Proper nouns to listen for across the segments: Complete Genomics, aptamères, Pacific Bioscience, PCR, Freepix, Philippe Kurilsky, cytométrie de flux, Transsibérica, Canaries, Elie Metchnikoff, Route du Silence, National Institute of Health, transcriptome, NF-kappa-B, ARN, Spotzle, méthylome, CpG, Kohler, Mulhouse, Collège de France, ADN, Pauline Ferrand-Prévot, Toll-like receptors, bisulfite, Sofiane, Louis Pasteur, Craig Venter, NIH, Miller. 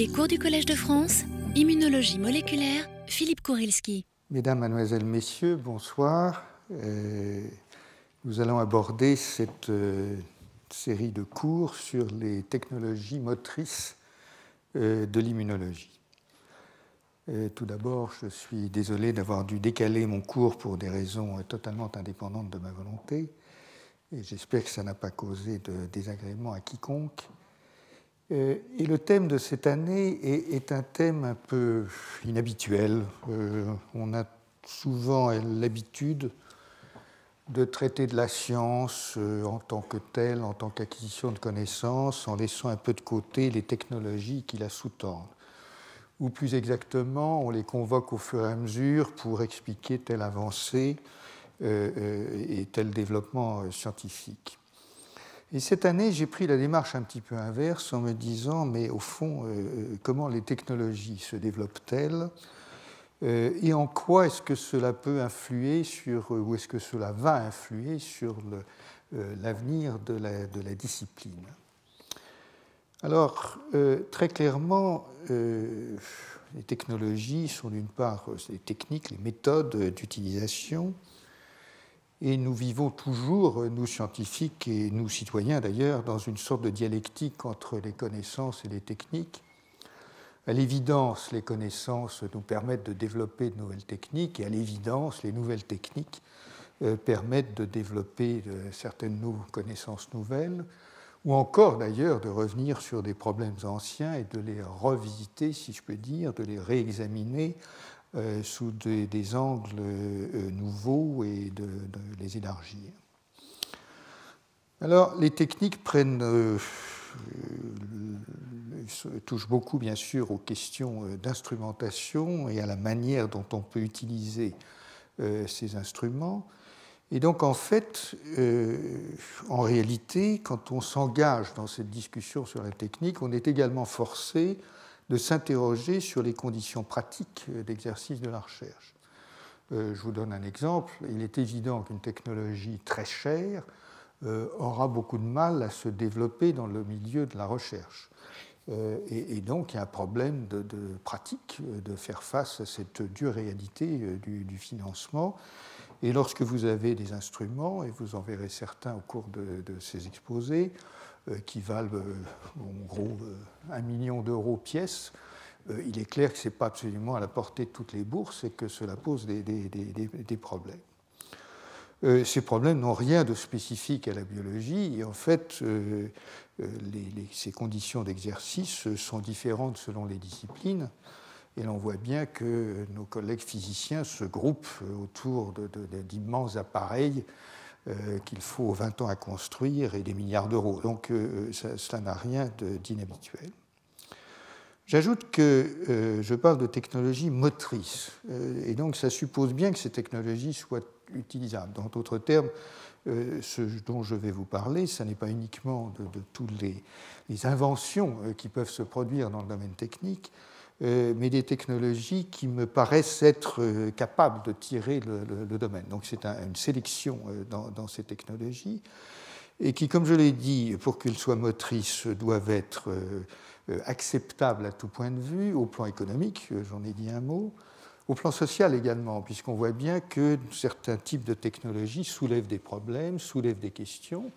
Les cours du Collège de France, immunologie moléculaire, Philippe Kurilsky. Mesdames, Mademoiselles, Messieurs, bonsoir. Nous allons aborder cette série de cours sur les technologies motrices de l'immunologie. Tout d'abord, je suis désolé d'avoir dû décaler mon cours pour des raisons totalement indépendantes de ma volonté. Et j'espère que ça n'a pas causé de désagrément à quiconque. Et le thème de cette année est un thème un peu inhabituel. On a souvent l'habitude de traiter de la science en tant que telle, en tant qu'acquisition de connaissances, en laissant un peu de côté les technologies qui la sous-tendent. Ou plus exactement, on les convoque au fur et à mesure pour expliquer telle avancée et tel développement scientifique. Et cette année, j'ai pris la démarche un petit peu inverse en me disant, mais au fond, comment les technologies se développent-elles et en quoi est-ce que cela peut influer sur, ou est-ce que cela va influer sur l'avenir de la discipline. Alors, très clairement, les technologies sont d'une part les techniques, les méthodes d'utilisation. Et nous vivons toujours, nous scientifiques et nous citoyens d'ailleurs, dans une sorte de dialectique entre les connaissances et les techniques. À l'évidence, les connaissances nous permettent de développer de nouvelles techniques et à l'évidence, les nouvelles techniques permettent de développer certaines connaissances nouvelles ou encore d'ailleurs de revenir sur des problèmes anciens et de les revisiter, si je peux dire, de les réexaminer sous des angles nouveaux et de les élargir. Alors, les techniques touchent beaucoup, bien sûr, aux questions d'instrumentation et à la manière dont on peut utiliser ces instruments. Et donc, en fait, en réalité, quand on s'engage dans cette discussion sur la technique, on est également forcé de s'interroger sur les conditions pratiques d'exercice de la recherche. Je vous donne un exemple. Il est évident qu'une technologie très chère aura beaucoup de mal à se développer dans le milieu de la recherche. Et donc, il y a un problème de pratique de faire face à cette dure réalité du financement. Et lorsque vous avez des instruments, et vous en verrez certains au cours de ces exposés, qui valent en gros 1 million d'euros pièce, il est clair que ce n'est pas absolument à la portée de toutes les bourses et que cela pose des problèmes. Ces problèmes n'ont rien de spécifique à la biologie et en fait, ces conditions d'exercice sont différentes selon les disciplines. Et l'on voit bien que nos collègues physiciens se groupent autour d'immenses appareils qu'il faut 20 ans à construire et des milliards d'euros. Donc cela n'a rien d'inhabituel. J'ajoute que je parle de technologies motrices. Et donc ça suppose bien que ces technologies soient utilisables. Dans d'autres termes, ce dont je vais vous parler, ce n'est pas uniquement de toutes les inventions qui peuvent se produire dans le domaine technique, mais des technologies qui me paraissent être capables de tirer le domaine. Donc c'est une sélection dans ces technologies, et qui, comme je l'ai dit, pour qu'elles soient motrices, doivent être acceptables à tout point de vue, au plan économique, j'en ai dit un mot, au plan social également, puisqu'on voit bien que certains types de technologies soulèvent des problèmes, soulèvent des questions.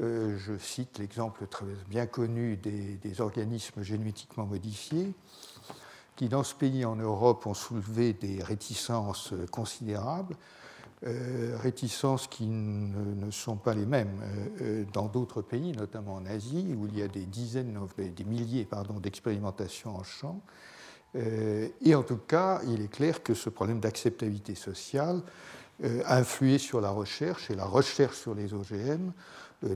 Je cite l'exemple très bien connu des organismes génétiquement modifiés, qui dans ce pays, en Europe, ont soulevé des réticences considérables, réticences qui ne sont pas les mêmes dans d'autres pays, notamment en Asie, où il y a des milliers d'expérimentations en champ. Et en tout cas, il est clair que ce problème d'acceptabilité sociale a influé sur la recherche, et la recherche sur les OGM,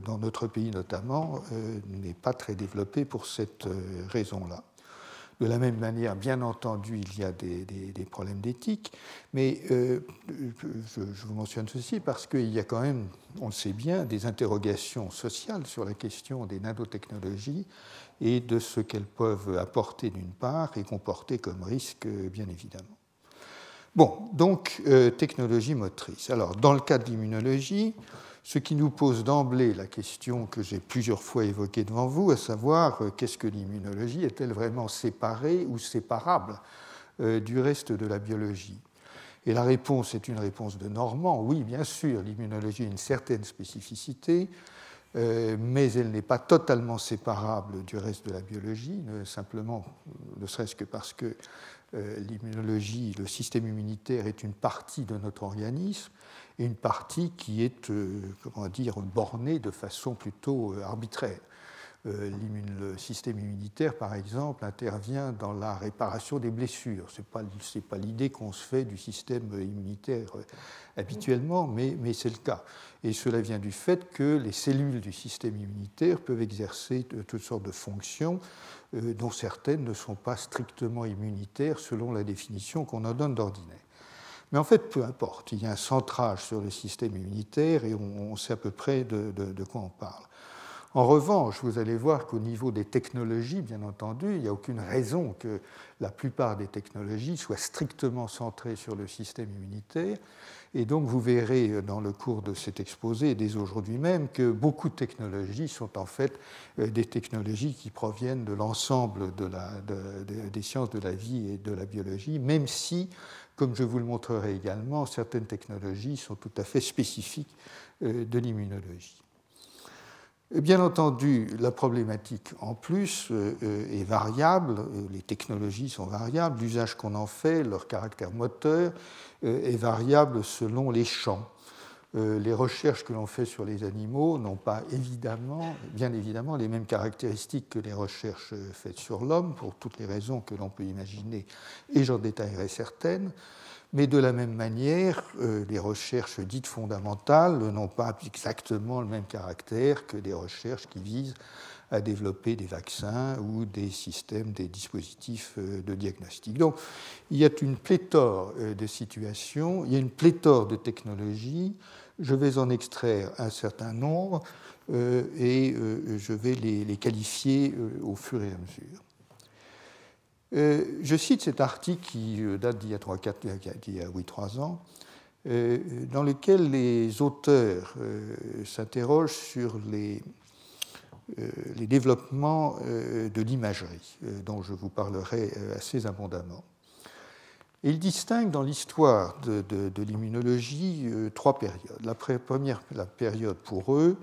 dans notre pays notamment, n'est pas très développée pour cette raison-là. De la même manière, bien entendu, il y a des problèmes d'éthique, mais je vous mentionne ceci parce qu'il y a quand même, on le sait bien, des interrogations sociales sur la question des nanotechnologies et de ce qu'elles peuvent apporter d'une part et comporter comme risque, bien évidemment. Bon, donc, technologie motrice. Alors, dans le cas de l'immunologie, ce qui nous pose d'emblée la question que j'ai plusieurs fois évoquée devant vous, à savoir qu'est-ce que l'immunologie, est-elle vraiment séparée ou séparable du reste de la biologie ? Et la réponse est une réponse de Normand. Oui, bien sûr, l'immunologie a une certaine spécificité, mais elle n'est pas totalement séparable du reste de la biologie, simplement, ne serait-ce que parce que l'immunologie, le système immunitaire est une partie de notre organisme, et une partie qui est, bornée de façon plutôt arbitraire. Le système immunitaire, par exemple, intervient dans la réparation des blessures. C'est pas l'idée qu'on se fait du système immunitaire habituellement, mais c'est le cas. Et cela vient du fait que les cellules du système immunitaire peuvent exercer toutes sortes de fonctions, dont certaines ne sont pas strictement immunitaires selon la définition qu'on en donne d'ordinaire. Mais en fait, peu importe, il y a un centrage sur le système immunitaire et on sait à peu près de quoi on parle. En revanche, vous allez voir qu'au niveau des technologies, bien entendu, il n'y a aucune raison que la plupart des technologies soient strictement centrées sur le système immunitaire. Et donc, vous verrez dans le cours de cet exposé, et dès aujourd'hui même, que beaucoup de technologies sont en fait des technologies qui proviennent de l'ensemble des sciences de la vie et de la biologie, même si, comme je vous le montrerai également, certaines technologies sont tout à fait spécifiques de l'immunologie. Bien entendu, la problématique en plus est variable, les technologies sont variables, l'usage qu'on en fait, leur caractère moteur est variable selon les champs. Les recherches que l'on fait sur les animaux n'ont pas bien évidemment les mêmes caractéristiques que les recherches faites sur l'homme, pour toutes les raisons que l'on peut imaginer, et j'en détaillerai certaines. Mais de la même manière, les recherches dites fondamentales n'ont pas exactement le même caractère que des recherches qui visent à développer des vaccins ou des systèmes, des dispositifs de diagnostic. Donc, il y a une pléthore de situations, il y a une pléthore de technologies. Je vais en extraire un certain nombre et je vais les qualifier au fur et à mesure. Je cite cet article qui date d'il y a 3 ans, dans lequel les auteurs s'interrogent sur les développements de l'imagerie, dont je vous parlerai assez abondamment. Et ils distinguent dans l'histoire de l'immunologie trois périodes. La première période pour eux,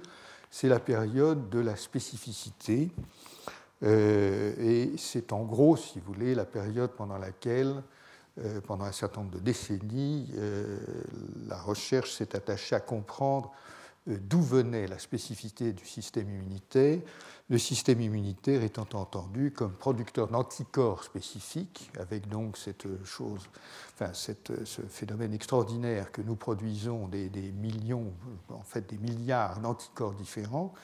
c'est la période de la spécificité. Et c'est en gros, si vous voulez, la période pendant laquelle, pendant un certain nombre de décennies, la recherche s'est attachée à comprendre d'où venait la spécificité du système immunitaire, le système immunitaire étant entendu comme producteur d'anticorps spécifiques, avec donc ce phénomène extraordinaire que nous produisons des millions, en fait des milliards d'anticorps différents.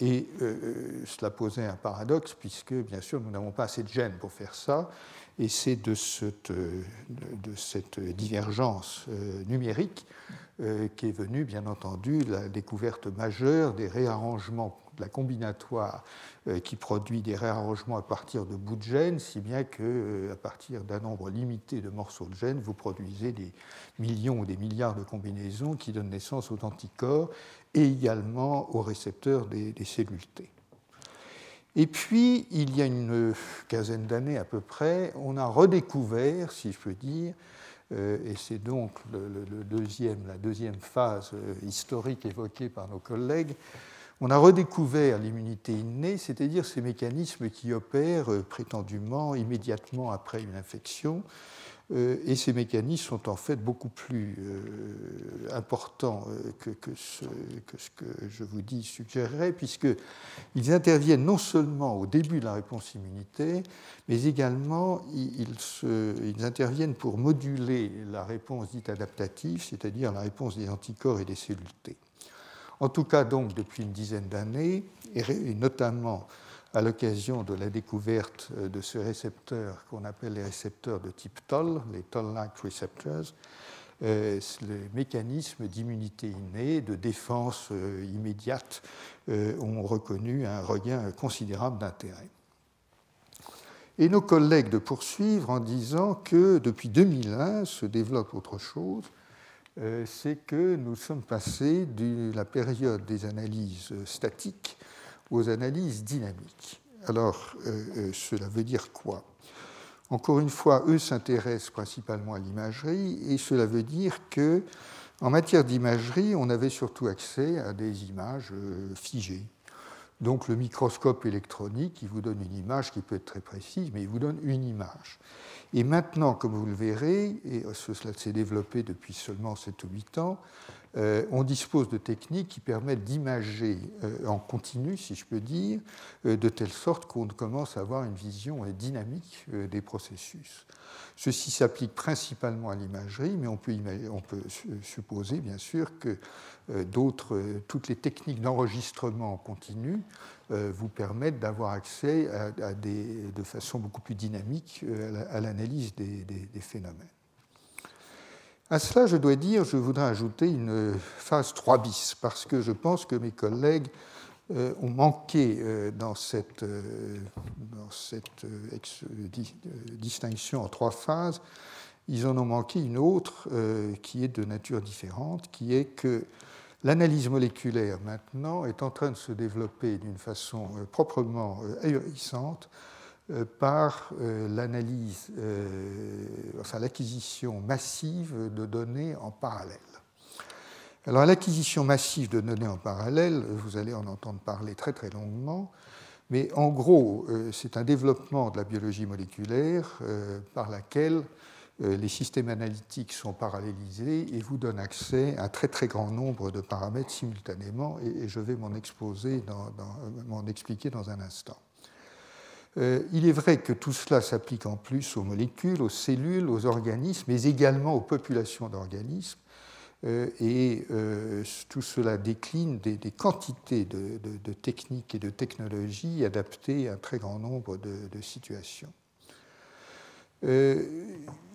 Et cela posait un paradoxe, puisque, bien sûr, nous n'avons pas assez de gènes pour faire ça. Et c'est de cette divergence numérique qu'est venue, bien entendu, la découverte majeure des réarrangements, de la combinatoire qui produit des réarrangements à partir de bouts de gènes, si bien qu'à partir d'un nombre limité de morceaux de gènes, vous produisez des millions ou des milliards de combinaisons qui donnent naissance aux anticorps et également aux récepteurs des cellules T. Et puis, il y a une quinzaine d'années à peu près, on a redécouvert, si je peux dire, et c'est donc la deuxième phase historique évoquée par nos collègues, on a redécouvert l'immunité innée, c'est-à-dire ces mécanismes qui opèrent prétendument immédiatement après une infection, et ces mécanismes sont en fait beaucoup plus importants que ce que je vous dis suggérerais, puisqu'ils interviennent non seulement au début de la réponse immunitaire, mais également ils interviennent pour moduler la réponse dite adaptative, c'est-à-dire la réponse des anticorps et des cellules T. En tout cas, donc, depuis une dizaine d'années, et notamment à l'occasion de la découverte de ce récepteur qu'on appelle les récepteurs de type Toll, les Toll-like receptors, les mécanismes d'immunité innée, de défense immédiate, ont reconnu un regain considérable d'intérêt. Et nos collègues de poursuivre en disant que depuis 2001 se développe autre chose, c'est que nous sommes passés de la période des analyses statiques aux analyses dynamiques. Alors, cela veut dire quoi ? Encore une fois, eux s'intéressent principalement à l'imagerie, et cela veut dire que, en matière d'imagerie, on avait surtout accès à des images figées. Donc le microscope électronique, il vous donne une image qui peut être très précise, mais il vous donne une image. Et maintenant, comme vous le verrez, et cela s'est développé depuis seulement 7 ou 8 ans, on dispose de techniques qui permettent d'imager en continu, si je peux dire, de telle sorte qu'on commence à avoir une vision dynamique des processus. Ceci s'applique principalement à l'imagerie, mais on peut supposer, bien sûr, que toutes les techniques d'enregistrement en continu vous permettent d'avoir accès de façon beaucoup plus dynamique à l'analyse des phénomènes. À cela, je voudrais ajouter une phase 3 bis, parce que je pense que mes collègues ont manqué dans cette distinction en 3 phases. Ils en ont manqué une autre qui est de nature différente, qui est que l'analyse moléculaire, maintenant, est en train de se développer d'une façon proprement ahurissante, par l'acquisition massive de données en parallèle. Alors, à l'acquisition massive de données en parallèle, vous allez en entendre parler très très longuement, mais en gros, c'est un développement de la biologie moléculaire par laquelle les systèmes analytiques sont parallélisés et vous donnent accès à un très très grand nombre de paramètres simultanément, et je vais m'en expliquer dans un instant. Il est vrai que tout cela s'applique en plus aux molécules, aux cellules, aux organismes, mais également aux populations d'organismes. Tout cela décline des quantités de techniques et de technologies adaptées à un très grand nombre de situations.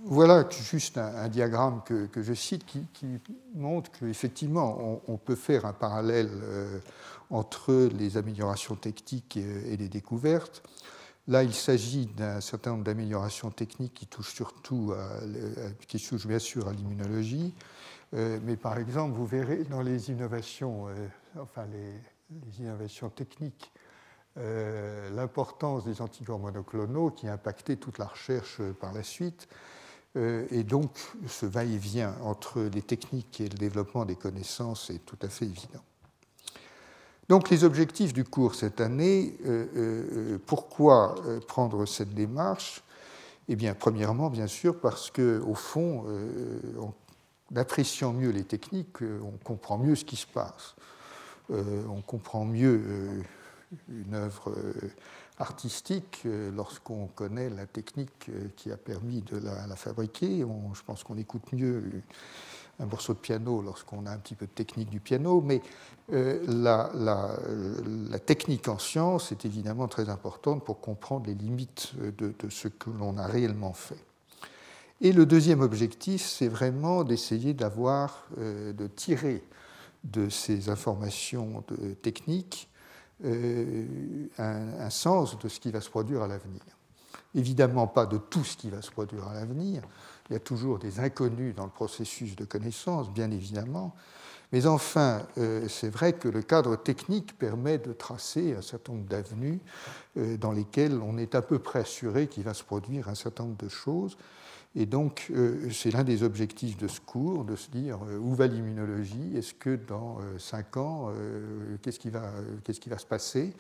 Voilà juste un diagramme que je cite qui montre qu'effectivement, on peut faire un parallèle entre les améliorations techniques et les découvertes. Là, il s'agit d'un certain nombre d'améliorations techniques qui touchent bien sûr à l'immunologie. Mais par exemple, vous verrez dans les innovations techniques, l'importance des anticorps monoclonaux qui a impacté toute la recherche par la suite. Et donc, ce va-et-vient entre les techniques et le développement des connaissances est tout à fait évident. Donc les objectifs du cours cette année, pourquoi prendre cette démarche ? Eh bien, premièrement, bien sûr, parce qu'au fond, en appréciant mieux les techniques, on comprend mieux ce qui se passe. On comprend mieux une œuvre artistique lorsqu'on connaît la technique qui a permis de la fabriquer. Je pense qu'on écoute mieux un morceau de piano lorsqu'on a un petit peu de technique du piano, mais la technique en science est évidemment très importante pour comprendre les limites de ce que l'on a réellement fait. Et le deuxième objectif, c'est vraiment d'essayer de tirer de ces informations techniques un sens de ce qui va se produire à l'avenir. Évidemment pas de tout ce qui va se produire à l'avenir, il y a toujours des inconnus dans le processus de connaissance, bien évidemment, mais enfin, c'est vrai que le cadre technique permet de tracer un certain nombre d'avenues dans lesquelles on est à peu près assuré qu'il va se produire un certain nombre de choses, et donc c'est l'un des objectifs de ce cours, de se dire où va l'immunologie, est-ce que dans 5 ans, qu'est-ce qui va se passer ?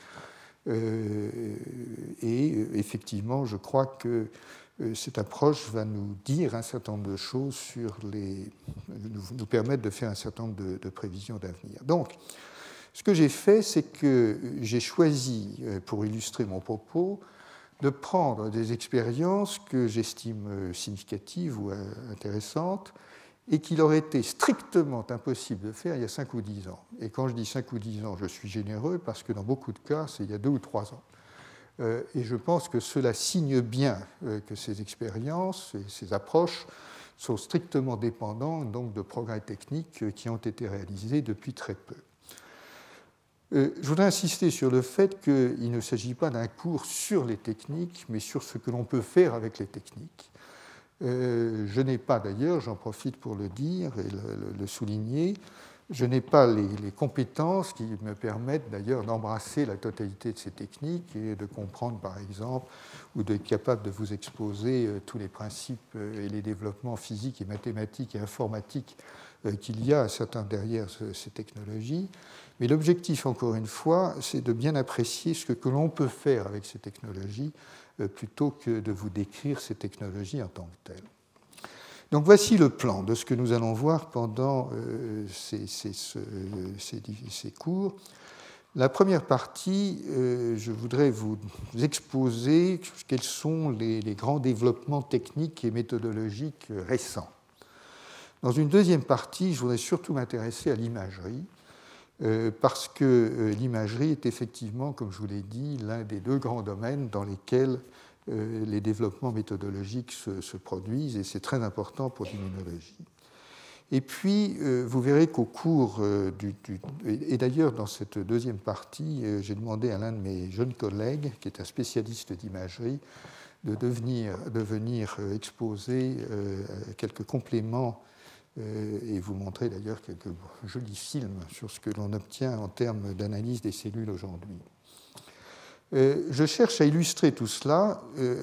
Et effectivement, je crois que cette approche va nous dire un certain nombre de choses nous permettre de faire un certain nombre de prévisions d'avenir. Donc, ce que j'ai fait, c'est que j'ai choisi, pour illustrer mon propos, de prendre des expériences que j'estime significatives ou intéressantes et qu'il aurait été strictement impossible de faire il y a 5 ou 10 ans. Et quand je dis 5 ou 10 ans, je suis généreux parce que dans beaucoup de cas, c'est il y a 2 ou 3 ans. Et je pense que cela signe bien que ces expériences et ces approches sont strictement dépendantes donc, de progrès techniques qui ont été réalisés depuis très peu. Je voudrais insister sur le fait qu'il ne s'agit pas d'un cours sur les techniques, mais sur ce que l'on peut faire avec les techniques. Je n'ai pas d'ailleurs, j'en profite pour le dire et le souligner, je n'ai pas les compétences qui me permettent d'ailleurs d'embrasser la totalité de ces techniques et de comprendre par exemple ou d'être capable de vous exposer tous les principes et les développements physiques et mathématiques et informatiques qu'il y a certains derrière ces technologies. Mais l'objectif, encore une fois, c'est de bien apprécier ce que l'on peut faire avec ces technologies plutôt que de vous décrire ces technologies en tant que telles. Donc voici le plan de ce que nous allons voir pendant ces cours. La première partie, je voudrais vous exposer quels sont les grands développements techniques et méthodologiques récents. Dans une deuxième partie, je voudrais surtout m'intéresser à l'imagerie, parce que l'imagerie est effectivement, comme je vous l'ai dit, l'un des deux grands domaines dans lesquels les développements méthodologiques se produisent, et c'est très important pour l'immunologie. Et puis, vous verrez qu'au cours et d'ailleurs, dans cette deuxième partie, j'ai demandé à l'un de mes jeunes collègues, qui est un spécialiste d'imagerie, de venir exposer quelques compléments et vous montrer d'ailleurs quelques jolis films sur ce que l'on obtient en termes d'analyse des cellules aujourd'hui. Je cherche à illustrer tout cela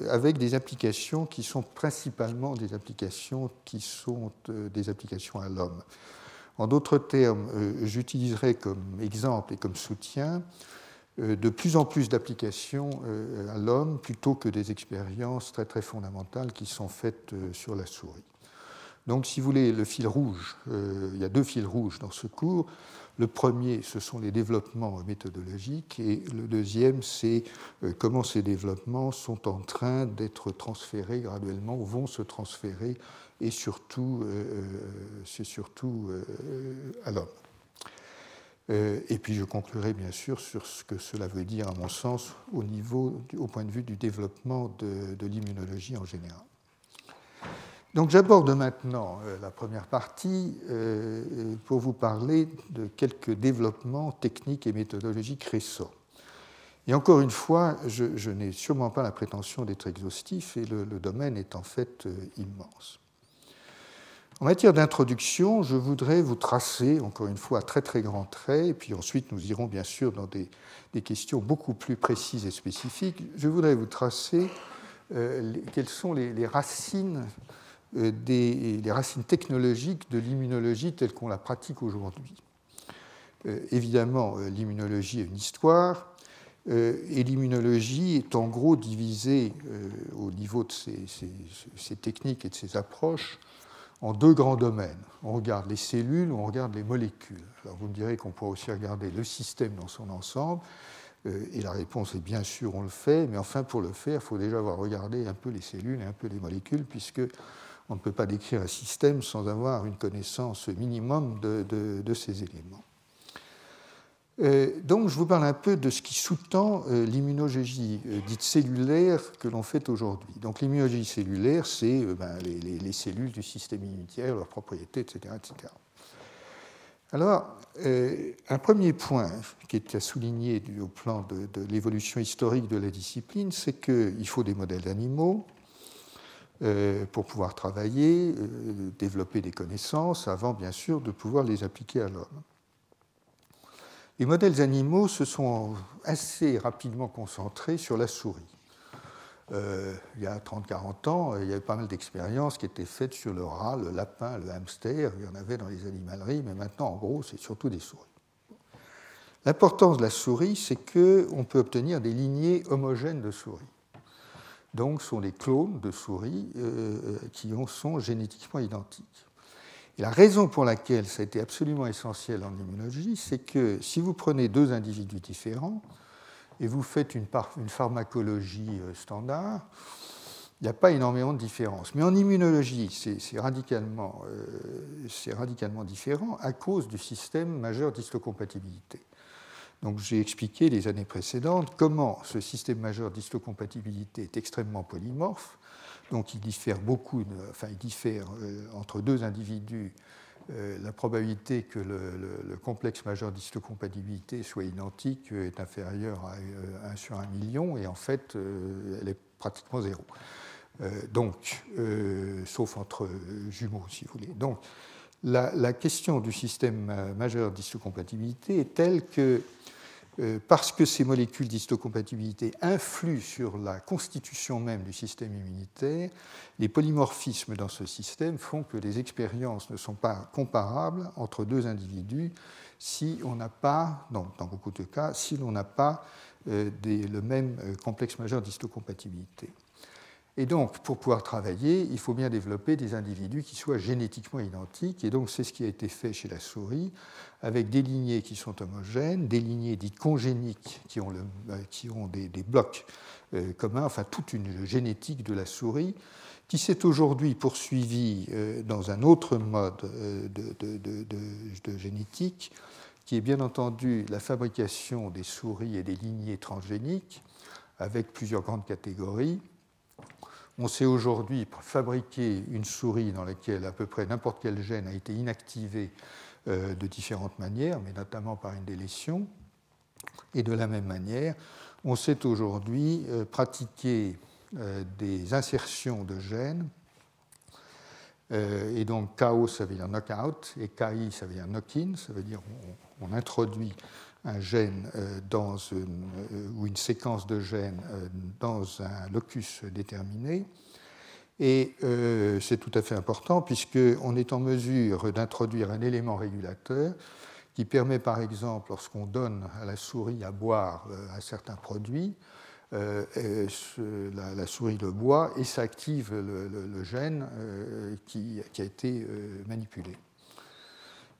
avec des applications qui sont principalement des applications qui sont des applications à l'homme. En d'autres termes, j'utiliserai comme exemple et comme soutien de plus en plus d'applications à l'homme plutôt que des expériences très, très fondamentales qui sont faites sur la souris. Donc, si vous voulez, le fil rouge, il y a deux fils rouges dans ce cours. Le premier, ce sont les développements méthodologiques, et le deuxième, c'est comment ces développements sont en train d'être transférés graduellement, ou vont se transférer, et surtout, à l'homme. Et puis, je conclurai bien sûr sur ce que cela veut dire, à mon sens, au point de vue du développement de l'immunologie en général. Donc j'aborde maintenant la première partie pour vous parler de quelques développements techniques et méthodologiques récents. Et encore une fois, je n'ai sûrement pas la prétention d'être exhaustif et le domaine est en fait immense. En matière d'introduction, je voudrais vous tracer, encore une fois, à très très grands traits, et puis ensuite nous irons bien sûr dans des questions beaucoup plus précises et spécifiques. Je voudrais vous tracer quelles sont les racines technologiques de l'immunologie telle qu'on la pratique aujourd'hui. Évidemment, l'immunologie est une histoire, et l'immunologie est en gros divisée au niveau de ses techniques et de ses approches en deux grands domaines. On regarde les cellules ou on regarde les molécules. Alors vous me direz qu'on pourrait aussi regarder le système dans son ensemble, et la réponse est bien sûr on le fait, mais enfin pour le faire, il faut déjà avoir regardé un peu les cellules et un peu les molécules, puisque on ne peut pas décrire un système sans avoir une connaissance minimum de ces éléments. Donc je vous parle un peu de ce qui sous-tend l'immunologie dite cellulaire que l'on fait aujourd'hui. Donc l'immunologie cellulaire, c'est les cellules du système immunitaire, leurs propriétés, etc. etc. Alors, un premier point qui est à souligner au plan de l'évolution historique de la discipline, c'est qu'il faut des modèles d'animaux pour pouvoir travailler, développer des connaissances, avant bien sûr de pouvoir les appliquer à l'homme. Les modèles animaux se sont assez rapidement concentrés sur la souris. Il y a 30-40 ans, il y avait pas mal d'expériences qui étaient faites sur le rat, le lapin, le hamster, il y en avait dans les animaleries, mais maintenant, en gros, c'est surtout des souris. L'importance de la souris, c'est qu'on peut obtenir des lignées homogènes de souris. Donc, ce sont des clones de souris qui sont génétiquement identiques. Et la raison pour laquelle ça a été absolument essentiel en immunologie, c'est que si vous prenez deux individus différents, et vous faites une pharmacologie standard, il n'y a pas énormément de différence. Mais en immunologie, c'est radicalement différent à cause du système majeur d'histocompatibilité. Donc j'ai expliqué les années précédentes comment ce système majeur d'histocompatibilité est extrêmement polymorphe, donc il diffère entre deux individus. La probabilité que le complexe majeur d'histocompatibilité soit identique est inférieure à 1 sur 1 million, et en fait, elle est pratiquement zéro. Sauf entre jumeaux, si vous voulez. Donc, la question du système majeur d'histocompatibilité est telle que, parce que ces molécules d'histocompatibilité influent sur la constitution même du système immunitaire, les polymorphismes dans ce système font que les expériences ne sont pas comparables entre deux individus si on n'a pas, dans beaucoup de cas, si l'on n'a pas le même complexe majeur d'histocompatibilité. Et donc, pour pouvoir travailler, il faut bien développer des individus qui soient génétiquement identiques. Et donc, c'est ce qui a été fait chez la souris, avec des lignées qui sont homogènes, des lignées dites congéniques qui ont des blocs communs, enfin, toute une génétique de la souris, qui s'est aujourd'hui poursuivie dans un autre mode de génétique, qui est bien entendu la fabrication des souris et des lignées transgéniques, avec plusieurs grandes catégories. On sait aujourd'hui fabriquer une souris dans laquelle à peu près n'importe quel gène a été inactivé de différentes manières, mais notamment par une délétion. Et de la même manière, on sait aujourd'hui pratiquer des insertions de gènes. Et donc KO, ça veut dire knockout, et KI, ça veut dire knock-in, ça veut dire on introduit un gène ou une séquence de gènes dans un locus déterminé. Et c'est tout à fait important puisqu'on est en mesure d'introduire un élément régulateur qui permet, par exemple, lorsqu'on donne à la souris à boire un certain produit, la souris le boit et ça active le gène qui a été manipulé.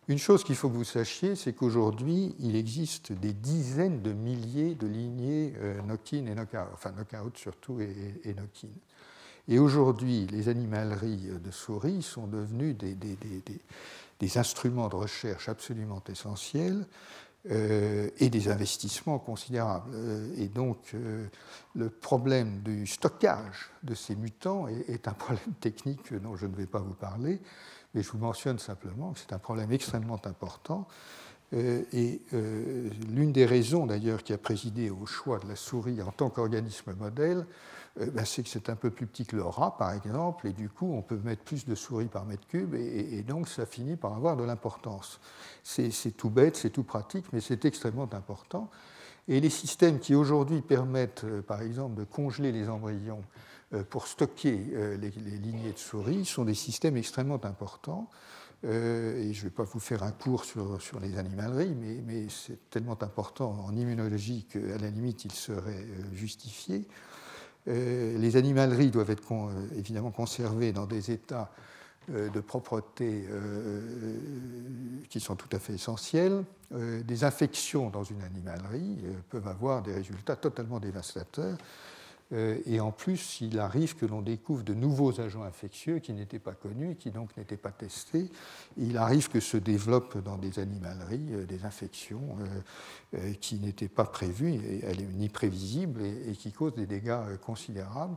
Une chose qu'il faut que vous sachiez, c'est qu'aujourd'hui, il existe des dizaines de milliers de lignées knock-in et knock-out, enfin knock-out surtout et knock-in. Et aujourd'hui, les animaleries de souris sont devenues des instruments de recherche absolument essentiels et des investissements considérables. Et donc, le problème du stockage de ces mutants est un problème technique dont je ne vais pas vous parler. Mais je vous mentionne simplement que c'est un problème extrêmement important. L'une des raisons, d'ailleurs, qui a présidé au choix de la souris en tant qu'organisme modèle, c'est que c'est un peu plus petit que le rat, par exemple, et du coup, on peut mettre plus de souris par mètre cube, et donc ça finit par avoir de l'importance. C'est tout bête, c'est tout pratique, mais c'est extrêmement important. Et les systèmes qui, aujourd'hui, permettent, par exemple, de congeler les embryons pour stocker les lignées de souris sont des systèmes extrêmement importants. Et je ne vais pas vous faire un cours sur les animaleries, mais c'est tellement important en immunologie qu'à la limite, il serait justifié. Les animaleries doivent être évidemment conservées dans des états de propreté qui sont tout à fait essentiels. Des infections dans une animalerie peuvent avoir des résultats totalement dévastateurs. Et en plus, il arrive que l'on découvre de nouveaux agents infectieux qui n'étaient pas connus, qui donc n'étaient pas testés. Il arrive que se développent dans des animaleries des infections qui n'étaient pas prévues, ni prévisibles, et qui causent des dégâts considérables.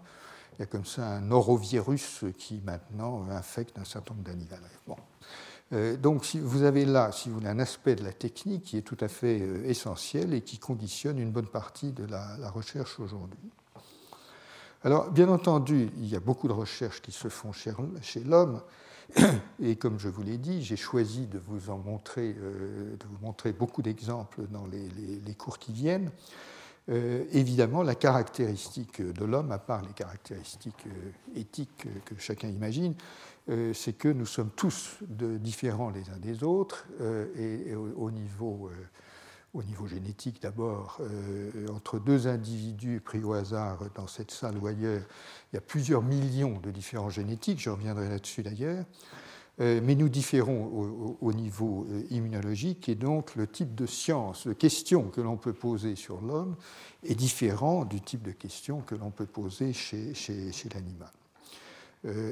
Il y a comme ça un norovirus qui maintenant infecte un certain nombre d'animaleries. Bon. Donc vous avez là, si vous voulez, un aspect de la technique qui est tout à fait essentiel et qui conditionne une bonne partie de la recherche aujourd'hui. Alors, bien entendu, il y a beaucoup de recherches qui se font chez l'homme, et comme je vous l'ai dit, j'ai choisi de vous montrer beaucoup d'exemples dans les cours qui viennent. Évidemment, la caractéristique de l'homme, à part les caractéristiques éthiques que chacun imagine, c'est que nous sommes tous différents les uns des autres, et au niveau génétique d'abord, entre deux individus pris au hasard dans cette salle ou ailleurs, il y a plusieurs millions de différences génétiques, je reviendrai là-dessus d'ailleurs, mais nous différons au niveau immunologique et donc le type de science, de question que l'on peut poser sur l'homme est différent du type de question que l'on peut poser chez l'animal.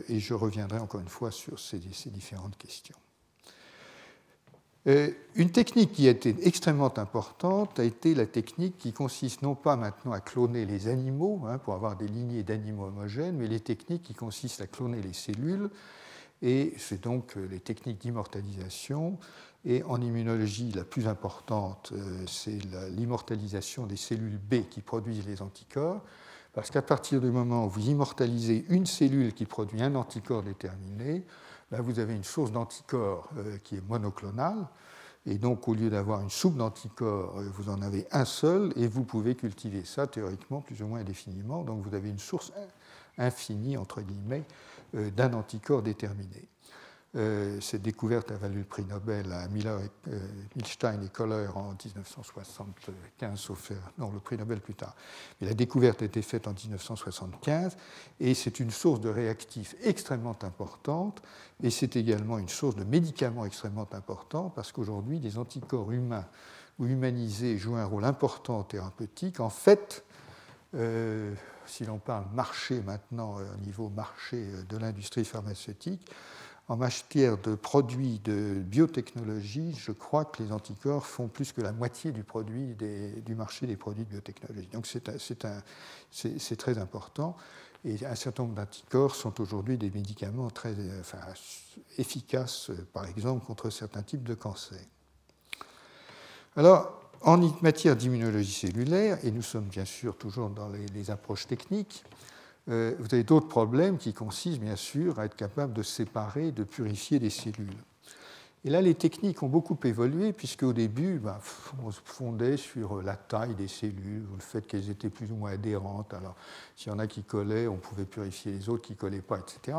Et je reviendrai encore une fois sur ces différentes questions. Une technique qui a été extrêmement importante a été la technique qui consiste non pas maintenant à cloner les animaux, pour avoir des lignées d'animaux homogènes, mais les techniques qui consistent à cloner les cellules, et c'est donc les techniques d'immortalisation. Et en immunologie, la plus importante, c'est l'immortalisation des cellules B qui produisent les anticorps, Parce qu'à partir du moment où vous immortalisez une cellule qui produit un anticorps déterminé, là vous avez une source d'anticorps qui est monoclonale. Et donc, au lieu d'avoir une soupe d'anticorps, vous en avez un seul et vous pouvez cultiver ça théoriquement plus ou moins indéfiniment. Donc, vous avez une source infinie, entre guillemets, d'un anticorps déterminé. Cette découverte a valu le prix Nobel à Miller, Milstein et Kohler en 1975, sauf non, le prix Nobel plus tard. Mais la découverte a été faite en 1975 et c'est une source de réactifs extrêmement importante et c'est également une source de médicaments extrêmement importante parce qu'aujourd'hui, des anticorps humains ou humanisés jouent un rôle important en thérapeutique. En fait, si l'on parle marché maintenant, au niveau marché de l'industrie pharmaceutique, en matière de produits de biotechnologie, je crois que les anticorps font plus que la moitié du produit du marché des produits de biotechnologie. Donc c'est très important. Et un certain nombre d'anticorps sont aujourd'hui des médicaments très efficaces, par exemple, contre certains types de cancers. Alors, en matière d'immunologie cellulaire, et nous sommes bien sûr toujours dans les approches techniques, vous avez d'autres problèmes qui consistent, bien sûr, à être capable de séparer, de purifier des cellules. Et là, les techniques ont beaucoup évolué, puisqu'au début, on se fondait sur la taille des cellules, ou le fait qu'elles étaient plus ou moins adhérentes. Alors, s'il y en a qui collaient, on pouvait purifier les autres qui ne collaient pas, etc.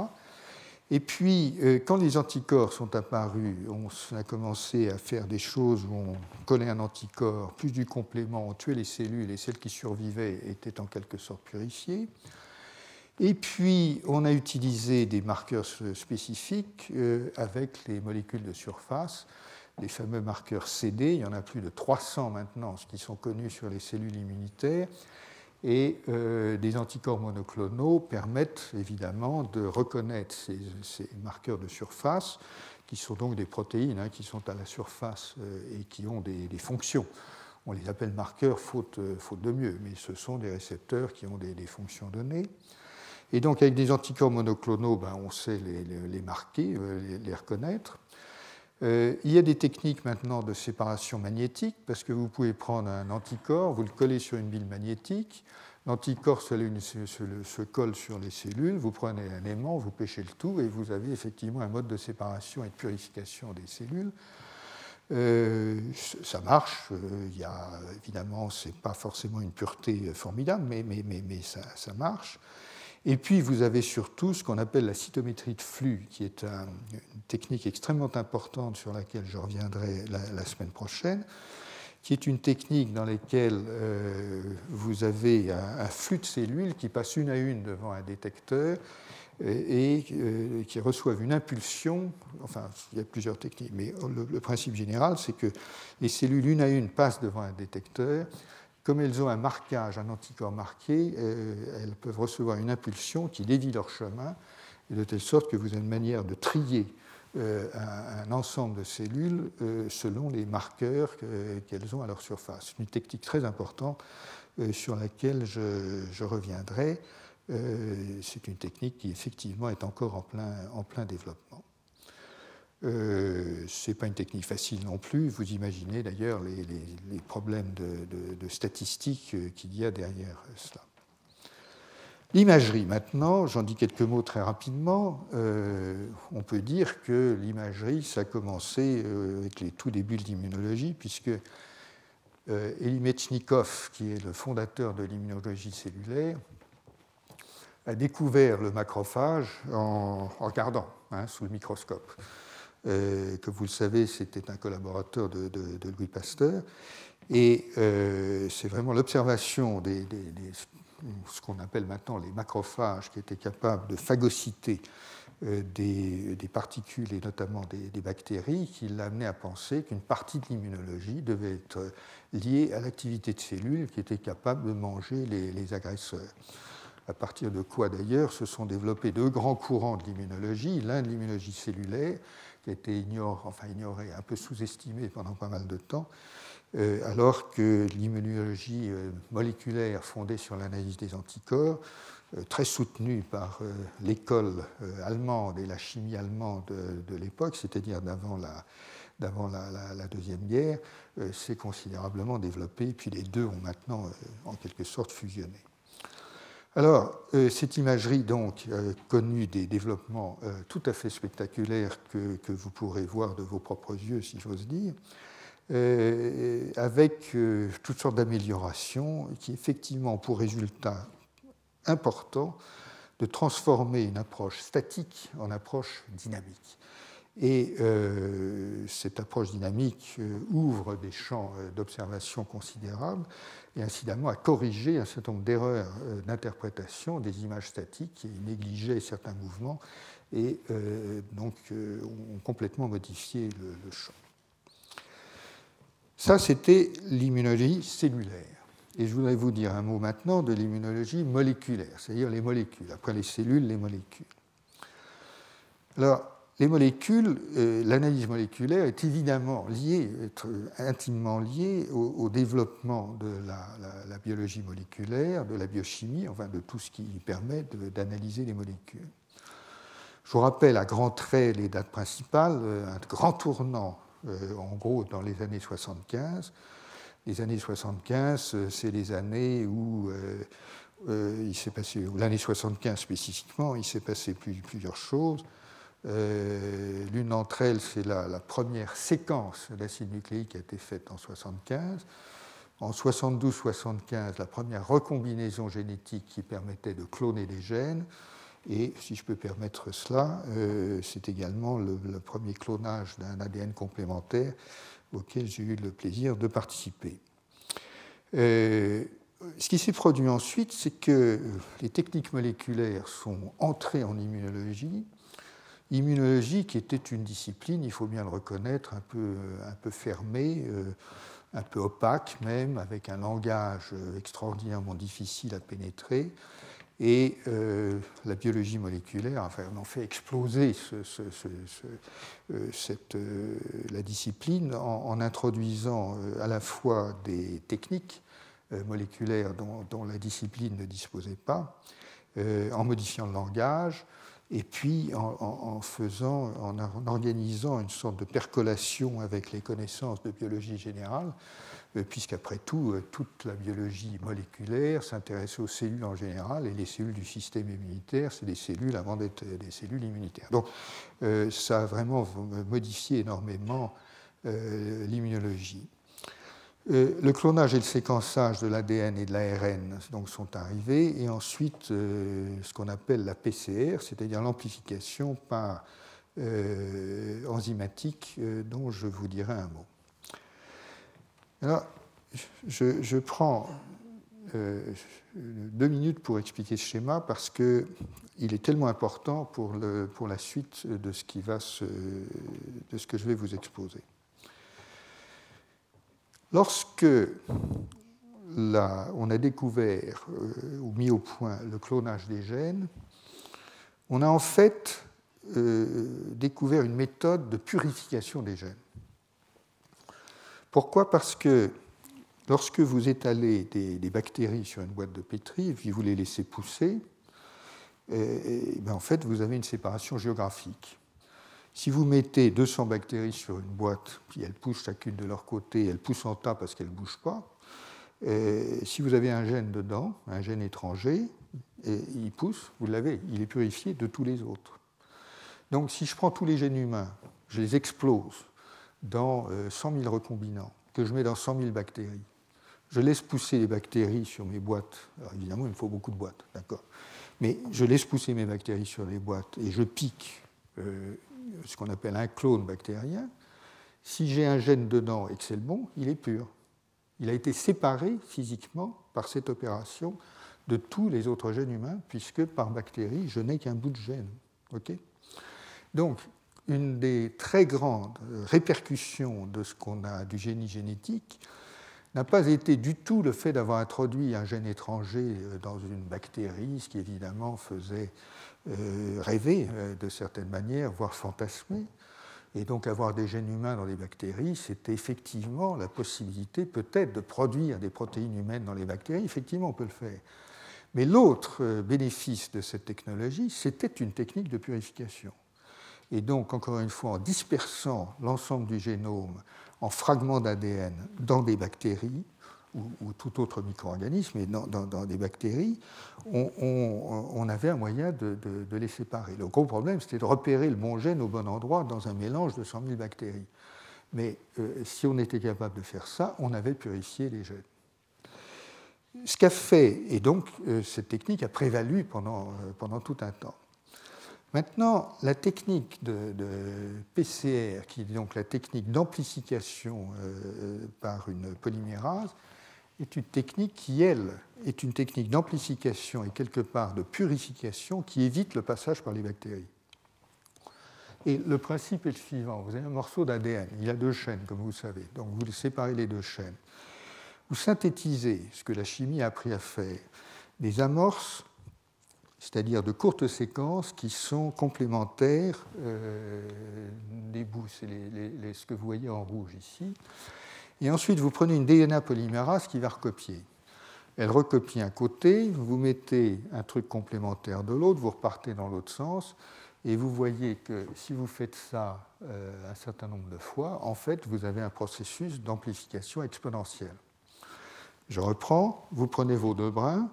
Et puis, quand les anticorps sont apparus, on a commencé à faire des choses où on collait un anticorps, plus du complément, on tuait les cellules, et celles qui survivaient étaient en quelque sorte purifiées. Et puis, on a utilisé des marqueurs spécifiques avec les molécules de surface, les fameux marqueurs CD. Il y en a plus de 300 maintenant qui sont connus sur les cellules immunitaires. Et des anticorps monoclonaux permettent évidemment de reconnaître ces marqueurs de surface, qui sont donc des protéines qui sont à la surface et qui ont des fonctions. On les appelle marqueurs faute de mieux, mais ce sont des récepteurs qui ont des fonctions données. Et donc, avec des anticorps monoclonaux, on sait les marquer, les reconnaître. Il y a des techniques maintenant de séparation magnétique, parce que vous pouvez prendre un anticorps, vous le collez sur une bille magnétique, l'anticorps se colle sur les cellules, vous prenez un aimant, vous pêchez le tout, et vous avez effectivement un mode de séparation et de purification des cellules. Ça marche, il y a, évidemment, ce n'est pas forcément une pureté formidable, mais ça marche. Et puis, vous avez surtout ce qu'on appelle la cytométrie de flux, qui est une technique extrêmement importante sur laquelle je reviendrai la semaine prochaine, qui est une technique dans laquelle vous avez un flux de cellules qui passent une à une devant un détecteur et qui reçoivent une impulsion. Enfin, il y a plusieurs techniques, mais le principe général, c'est que les cellules, une à une, passent devant un détecteur. Comme elles ont un marquage, un anticorps marqué, elles peuvent recevoir une impulsion qui dévie leur chemin, et de telle sorte que vous avez une manière de trier un ensemble de cellules selon les marqueurs qu'elles ont à leur surface. Une technique très importante sur laquelle je reviendrai. C'est une technique qui, effectivement, est encore en plein développement. Ce n'est pas une technique facile non plus. Vous imaginez d'ailleurs les problèmes de statistiques qu'il y a derrière cela. L'imagerie maintenant, j'en dis quelques mots très rapidement. On peut dire que l'imagerie, ça a commencé avec les tout débuts de l'immunologie, puisque Elie Metchnikoff, qui est le fondateur de l'immunologie cellulaire, a découvert le macrophage en regardant sous le microscope. Que vous le savez, c'était un collaborateur de Louis Pasteur. Et c'est vraiment l'observation de ce qu'on appelle maintenant les macrophages qui étaient capables de phagocyter des particules et notamment des bactéries qui l'amenaient à penser qu'une partie de l'immunologie devait être liée à l'activité de cellules qui étaient capables de manger les agresseurs. À partir de quoi, d'ailleurs, se sont développés deux grands courants de l'immunologie, l'un de l'immunologie cellulaire, qui a été ignoré, un peu sous-estimé pendant pas mal de temps, alors que l'immunologie moléculaire fondée sur l'analyse des anticorps, très soutenue par l'école allemande et la chimie allemande de l'époque, c'est-à-dire d'avant la Deuxième Guerre, s'est considérablement développée, et puis les deux ont maintenant, en quelque sorte, fusionné. Alors, cette imagerie, donc, connue des développements tout à fait spectaculaires que vous pourrez voir de vos propres yeux, si j'ose dire, avec toutes sortes d'améliorations qui, effectivement, ont pour résultat important de transformer une approche statique en approche dynamique. Et cette approche dynamique ouvre des champs d'observation considérables et incidemment a corrigé un certain nombre d'erreurs d'interprétation des images statiques qui négligeaient certains mouvements et donc ont complètement modifié le champ. Ça, c'était l'immunologie cellulaire. Et je voudrais vous dire un mot maintenant de l'immunologie moléculaire, c'est-à-dire les molécules, après les cellules, les molécules. Alors, les molécules, l'analyse moléculaire est évidemment liée, intimement liée au développement de la biologie moléculaire, de la biochimie, enfin de tout ce qui permet d'analyser les molécules. Je vous rappelle à grands traits les dates principales, un grand tournant, en gros, dans les années 75. Les années 75, c'est les années où il s'est passé, l'année 75 spécifiquement, il s'est passé plusieurs choses. L'une d'entre elles, c'est la première séquence d'acide nucléique qui a été faite en 75. En 72-75, la première recombinaison génétique qui permettait de cloner des gènes. Et si je peux permettre cela, c'est également le premier clonage d'un ADN complémentaire auquel j'ai eu le plaisir de participer. Ce qui s'est produit ensuite, c'est que les techniques moléculaires sont entrées en immunologie. Immunologie qui était une discipline, il faut bien le reconnaître, un peu fermée, un peu opaque même, avec un langage extraordinairement difficile à pénétrer. Et la biologie moléculaire, enfin, on fait exploser la discipline en introduisant à la fois des techniques moléculaires dont la discipline ne disposait pas, en modifiant le langage, et puis en organisant une sorte de percolation avec les connaissances de biologie générale, puisqu'après tout, toute la biologie moléculaire s'intéressait aux cellules en général, et les cellules du système immunitaire, c'est des cellules avant d'être des cellules immunitaires. Donc ça a vraiment modifié énormément l'immunologie. Le clonage et le séquençage de l'ADN et de l'ARN donc, sont arrivés, et ensuite ce qu'on appelle la PCR, c'est-à-dire l'amplification par enzymatique, dont je vous dirai un mot. Alors, je prends 2 minutes pour expliquer ce schéma parce qu'il est tellement important pour la suite de ce que je vais vous exposer. Lorsque on a découvert ou mis au point le clonage des gènes, on a en fait découvert une méthode de purification des gènes. Pourquoi ? Parce que lorsque vous étalez des bactéries sur une boîte de pétri et puis vous les laissez pousser, en fait, vous avez une séparation géographique. Si vous mettez 200 bactéries sur une boîte, puis elles poussent chacune de leur côté, elles poussent en tas parce qu'elles ne bougent pas, si vous avez un gène dedans, un gène étranger, et il pousse, vous l'avez, il est purifié de tous les autres. Donc si je prends tous les gènes humains, je les explose, dans 100 000 recombinants, que je mets dans 100 000 bactéries. Je laisse pousser les bactéries sur mes boîtes. Alors évidemment, il me faut beaucoup de boîtes, d'accord. Mais je laisse pousser mes bactéries sur les boîtes et je pique ce qu'on appelle un clone bactérien. Si j'ai un gène dedans et que c'est le bon, il est pur. Il a été séparé physiquement par cette opération de tous les autres gènes humains, puisque par bactérie, je n'ai qu'un bout de gène. Okay ? Donc, une des très grandes répercussions de ce qu'on a du génie génétique n'a pas été du tout le fait d'avoir introduit un gène étranger dans une bactérie, ce qui évidemment faisait rêver de certaines manières, voire fantasmer. Et donc avoir des gènes humains dans les bactéries, c'était effectivement la possibilité peut-être de produire des protéines humaines dans les bactéries. Effectivement, on peut le faire. Mais l'autre bénéfice de cette technologie, c'était une technique de purification. Et donc, encore une fois, en dispersant l'ensemble du génome en fragments d'ADN dans des bactéries, ou tout autre micro-organisme, et dans des bactéries, on avait un moyen de les séparer. Le gros problème, c'était de repérer le bon gène au bon endroit dans un mélange de 100 000 bactéries. Mais si on était capable de faire ça, on avait purifié les gènes. Ce qu'a fait, et donc cette technique a prévalu pendant tout un temps. Maintenant, la technique de PCR, qui est donc la technique d'amplification par une polymérase, est une technique qui, elle, est une technique d'amplification et quelque part de purification qui évite le passage par les bactéries. Et le principe est le suivant. Vous avez un morceau d'ADN, il a deux chaînes, comme vous le savez. Donc vous séparez les deux chaînes. Vous synthétisez, ce que la chimie a appris à faire, des amorces, c'est-à-dire de courtes séquences qui sont complémentaires des bouts, c'est ce que vous voyez en rouge ici. Et ensuite, vous prenez une DNA polymérase qui va recopier. Elle recopie un côté, vous mettez un truc complémentaire de l'autre, vous repartez dans l'autre sens, et vous voyez que si vous faites ça un certain nombre de fois, en fait, vous avez un processus d'amplification exponentielle. Je reprends, vous prenez vos deux brins,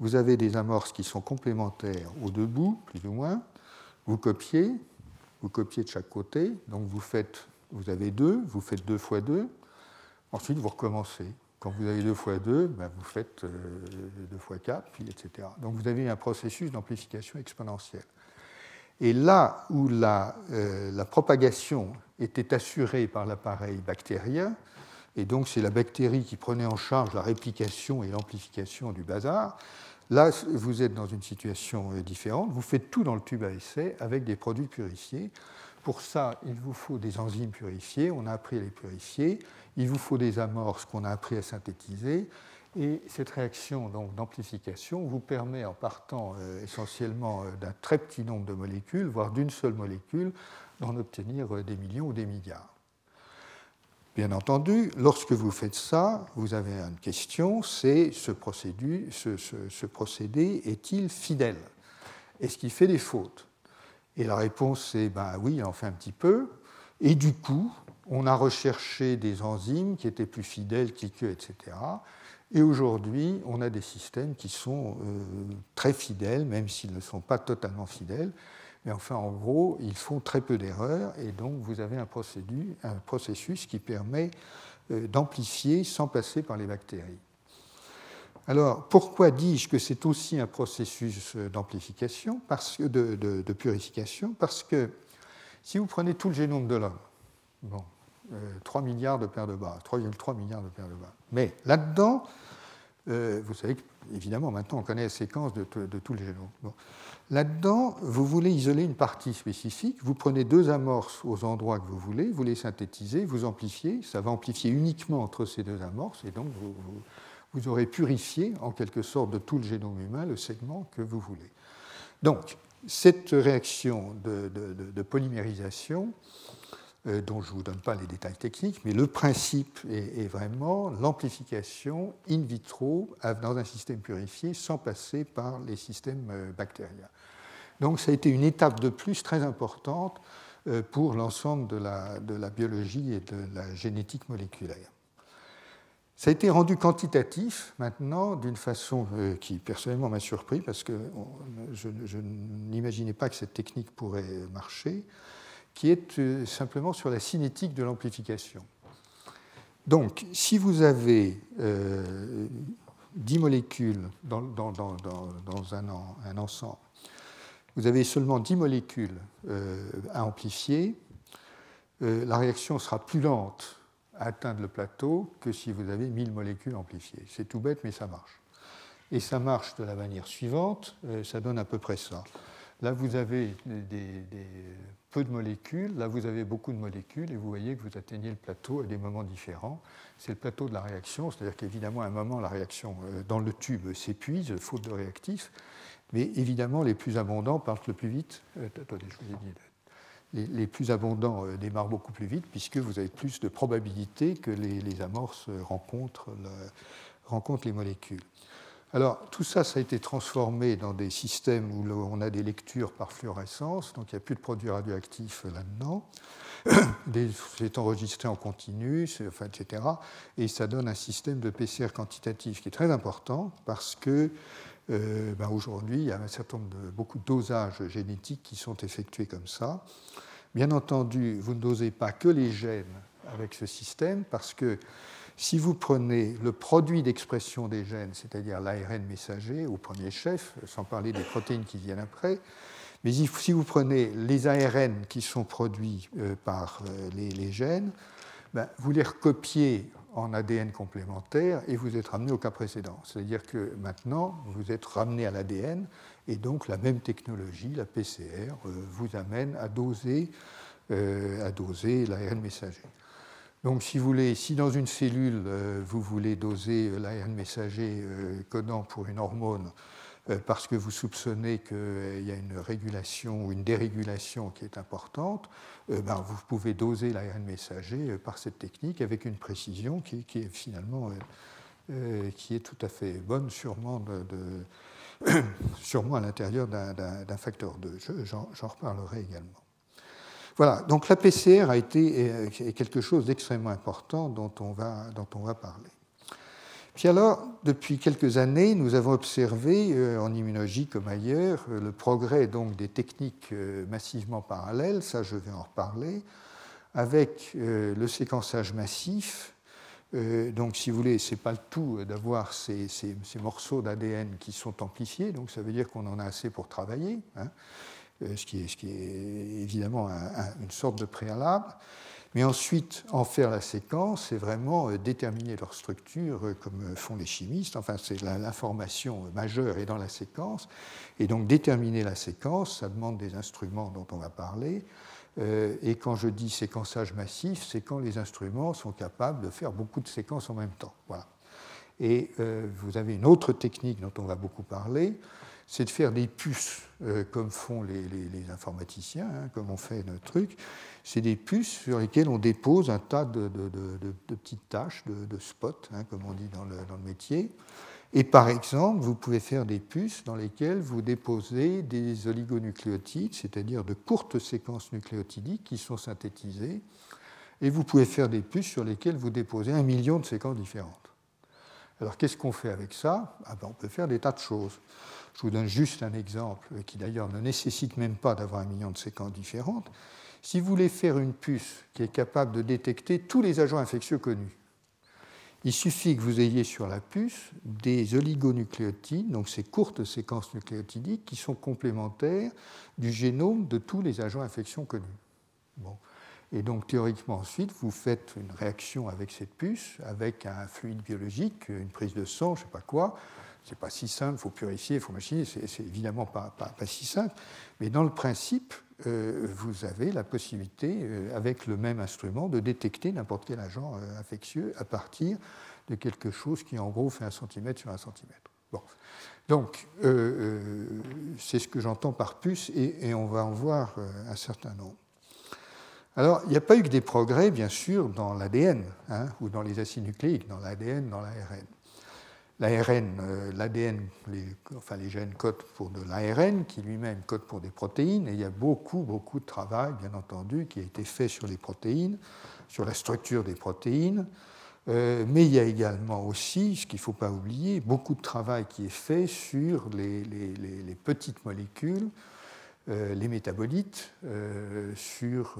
vous avez des amorces qui sont complémentaires aux deux bouts, plus ou moins, vous copiez de chaque côté, donc vous avez deux, vous faites 2 fois 2, ensuite vous recommencez. Quand vous avez 2 fois 2, vous faites 2 fois 4, puis etc. Donc vous avez un processus d'amplification exponentielle. Et là où la propagation était assurée par l'appareil bactérien, et donc c'est la bactérie qui prenait en charge la réplication et l'amplification du bazar, là vous êtes dans une situation différente, vous faites tout dans le tube à essai avec des produits purifiés. Pour ça, il vous faut des enzymes purifiées, on a appris à les purifier, il vous faut des amorces qu'on a appris à synthétiser, et cette réaction donc, d'amplification vous permet, en partant essentiellement d'un très petit nombre de molécules, voire d'une seule molécule, d'en obtenir des millions ou des milliards. Bien entendu, lorsque vous faites ça, vous avez une question, c'est ce procédé est-il fidèle? Est-ce qu'il fait des fautes? Et la réponse est, oui, il en fait un petit peu. Et du coup, on a recherché des enzymes qui étaient plus fidèles, etc. Et aujourd'hui, on a des systèmes qui sont très fidèles, même s'ils ne sont pas totalement fidèles. Mais enfin, en gros, ils font très peu d'erreurs, et donc vous avez un processus qui permet d'amplifier sans passer par les bactéries. Alors, pourquoi dis-je que c'est aussi un processus d'amplification, de purification? Parce que si vous prenez tout le génome de l'homme, 3 milliards de paires de bras, 3,3 milliards de paires de bras, mais là-dedans, vous savez qu'évidemment, maintenant, on connaît la séquence de tous les génomes. Là-dedans, vous voulez isoler une partie spécifique, vous prenez 2 amorces aux endroits que vous voulez, vous les synthétisez, vous amplifiez, ça va amplifier uniquement entre ces 2 amorces, et donc vous aurez purifié, en quelque sorte, de tout le génome humain, le segment que vous voulez. Donc, cette réaction de polymérisation, dont je ne vous donne pas les détails techniques, mais le principe est vraiment l'amplification in vitro dans un système purifié sans passer par les systèmes bactériens. Donc ça a été une étape de plus très importante pour l'ensemble de la biologie et de la génétique moléculaire. Ça a été rendu quantitatif maintenant d'une façon qui personnellement m'a surpris parce que je n'imaginais pas que cette technique pourrait marcher, qui est simplement sur la cinétique de l'amplification. Donc, si vous avez 10 molécules dans un ensemble, vous avez seulement 10 molécules à amplifier, la réaction sera plus lente à atteindre le plateau que si vous avez 1000 molécules amplifiées. C'est tout bête, mais ça marche. Et ça marche de la manière suivante, ça donne à peu près ça. Là, vous avez peu de molécules, là, vous avez beaucoup de molécules, et vous voyez que vous atteignez le plateau à des moments différents. C'est le plateau de la réaction, c'est-à-dire qu'évidemment, à un moment, la réaction dans le tube s'épuise, faute de réactifs, mais évidemment, les plus abondants partent le plus vite. Attendez, je vous ai dit. Les plus abondants démarrent beaucoup plus vite, puisque vous avez plus de probabilité que les amorces rencontrent les molécules. Alors, tout ça, ça a été transformé dans des systèmes où on a des lectures par fluorescence, donc il n'y a plus de produits radioactifs là-dedans. C'est enregistré en continu, enfin, etc. Et ça donne un système de PCR quantitatif qui est très important parce que aujourd'hui, il y a un certain nombre beaucoup de dosages génétiques qui sont effectués comme ça. Bien entendu, vous ne dosez pas que les gènes avec ce système parce que si vous prenez le produit d'expression des gènes, c'est-à-dire l'ARN messager au premier chef, sans parler des protéines qui viennent après, mais si vous prenez les ARN qui sont produits par les gènes, vous les recopiez en ADN complémentaire et vous êtes ramené au cas précédent. C'est-à-dire que maintenant, vous êtes ramené à l'ADN et donc la même technologie, la PCR, vous amène à doser l'ARN messager. Donc, si vous voulez, si dans une cellule, vous voulez doser l'ARN messager codant pour une hormone parce que vous soupçonnez qu'il y a une régulation ou une dérégulation qui est importante, vous pouvez doser l'ARN messager par cette technique avec une précision qui est finalement qui est tout à fait bonne, sûrement, sûrement à l'intérieur d'un facteur 2. J'en reparlerai également. Voilà, donc la PCR est quelque chose d'extrêmement important dont on va parler. Puis alors, depuis quelques années, nous avons observé, en immunologie comme ailleurs, le progrès donc, des techniques massivement parallèles, ça je vais en reparler, avec le séquençage massif. Donc si vous voulez, ce n'est pas le tout d'avoir ces morceaux d'ADN qui sont amplifiés, donc ça veut dire qu'on en a assez pour travailler, hein. Ce qui est évidemment une sorte de préalable. Mais ensuite, en faire la séquence, c'est vraiment déterminer leur structure comme font les chimistes. Enfin, c'est l'information majeure est dans la séquence. Et donc, déterminer la séquence, ça demande des instruments dont on va parler. Et quand je dis séquençage massif, c'est quand les instruments sont capables de faire beaucoup de séquences en même temps. Voilà. Et vous avez une autre technique dont on va beaucoup parler, c'est de faire des puces, comme font les informaticiens, hein, comme on fait notre truc. C'est des puces sur lesquelles on dépose un tas de petites tâches, de spots, hein, comme on dit dans le métier. Et par exemple, vous pouvez faire des puces dans lesquelles vous déposez des oligonucléotides, c'est-à-dire de courtes séquences nucléotidiques qui sont synthétisées. Et vous pouvez faire des puces sur lesquelles vous déposez 1 million de séquences différentes. Alors, qu'est-ce qu'on fait avec ça ? On peut faire des tas de choses. Je vous donne juste un exemple qui, d'ailleurs, ne nécessite même pas d'avoir 1 million de séquences différentes. Si vous voulez faire une puce qui est capable de détecter tous les agents infectieux connus, il suffit que vous ayez sur la puce des oligonucléotides, donc ces courtes séquences nucléotidiques qui sont complémentaires du génome de tous les agents infectieux connus. Bon. Et donc, théoriquement, ensuite, vous faites une réaction avec cette puce, avec un fluide biologique, une prise de sang, je ne sais pas quoi. Ce n'est pas si simple, il faut purifier, il faut machiner, c'est évidemment pas si simple. Mais dans le principe, vous avez la possibilité, avec le même instrument, de détecter n'importe quel agent infectieux à partir de quelque chose qui, en gros, fait 1 cm sur 1 cm. Bon. Donc, c'est ce que j'entends par puce, et on va en voir un certain nombre. Alors, il n'y a pas eu que des progrès, bien sûr, dans l'ADN, hein, ou dans les acides nucléiques, dans l'ADN, dans l'ARN. L'ADN, les gènes codent pour de l'ARN, qui lui-même code pour des protéines, et il y a beaucoup de travail, bien entendu, qui a été fait sur les protéines, sur la structure des protéines, mais il y a également aussi, ce qu'il ne faut pas oublier, beaucoup de travail qui est fait sur les petites molécules, les métabolites, sur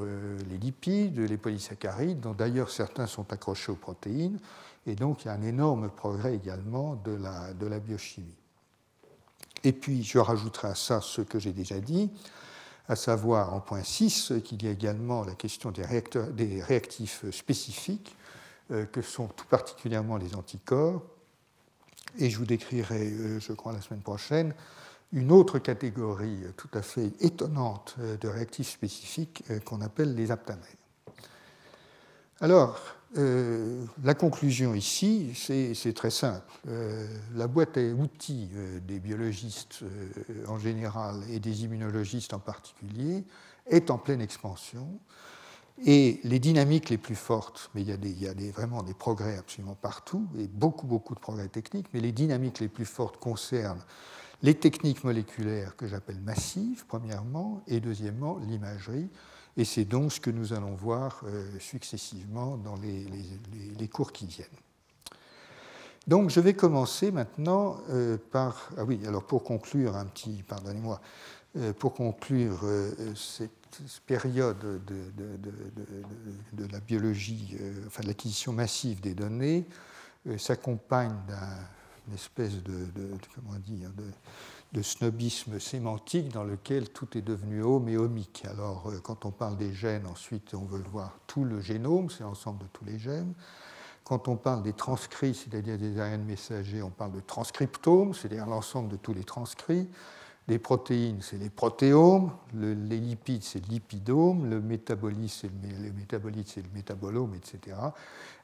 les lipides, les polysaccharides, dont d'ailleurs certains sont accrochés aux protéines, et donc il y a un énorme progrès également de la biochimie. Et puis je rajouterai à ça ce que j'ai déjà dit, à savoir en point 6 qu'il y a également la question des réactifs spécifiques, que sont tout particulièrement les anticorps, et je vous décrirai, je crois, la semaine prochaine, une autre catégorie tout à fait étonnante de réactifs spécifiques qu'on appelle les aptamères. Alors, la conclusion ici, c'est très simple. La boîte à outils des biologistes en général et des immunologistes en particulier est en pleine expansion. Et les dynamiques les plus fortes, mais il y a vraiment des progrès absolument partout, et beaucoup de progrès techniques, mais les dynamiques les plus fortes concernent les techniques moléculaires que j'appelle massives, premièrement, et deuxièmement, l'imagerie. Et c'est donc ce que nous allons voir successivement dans les cours qui viennent. Donc je vais commencer maintenant par... Ah oui, alors pour conclure un petit... Pardonnez-moi. Pour conclure cette période de la biologie, enfin de l'acquisition massive des données, s'accompagne d'une espèce de snobisme sémantique dans lequel tout est devenu homéomique. Alors, quand on parle des gènes, ensuite, on veut voir tout le génome, c'est l'ensemble de tous les gènes. Quand on parle des transcrits, c'est-à-dire des ARN messagers, on parle de transcriptomes, c'est-à-dire l'ensemble de tous les transcrits. Les protéines, c'est les protéomes, les lipides, c'est le lipidome, le métabolite, c'est le métabolome, etc.,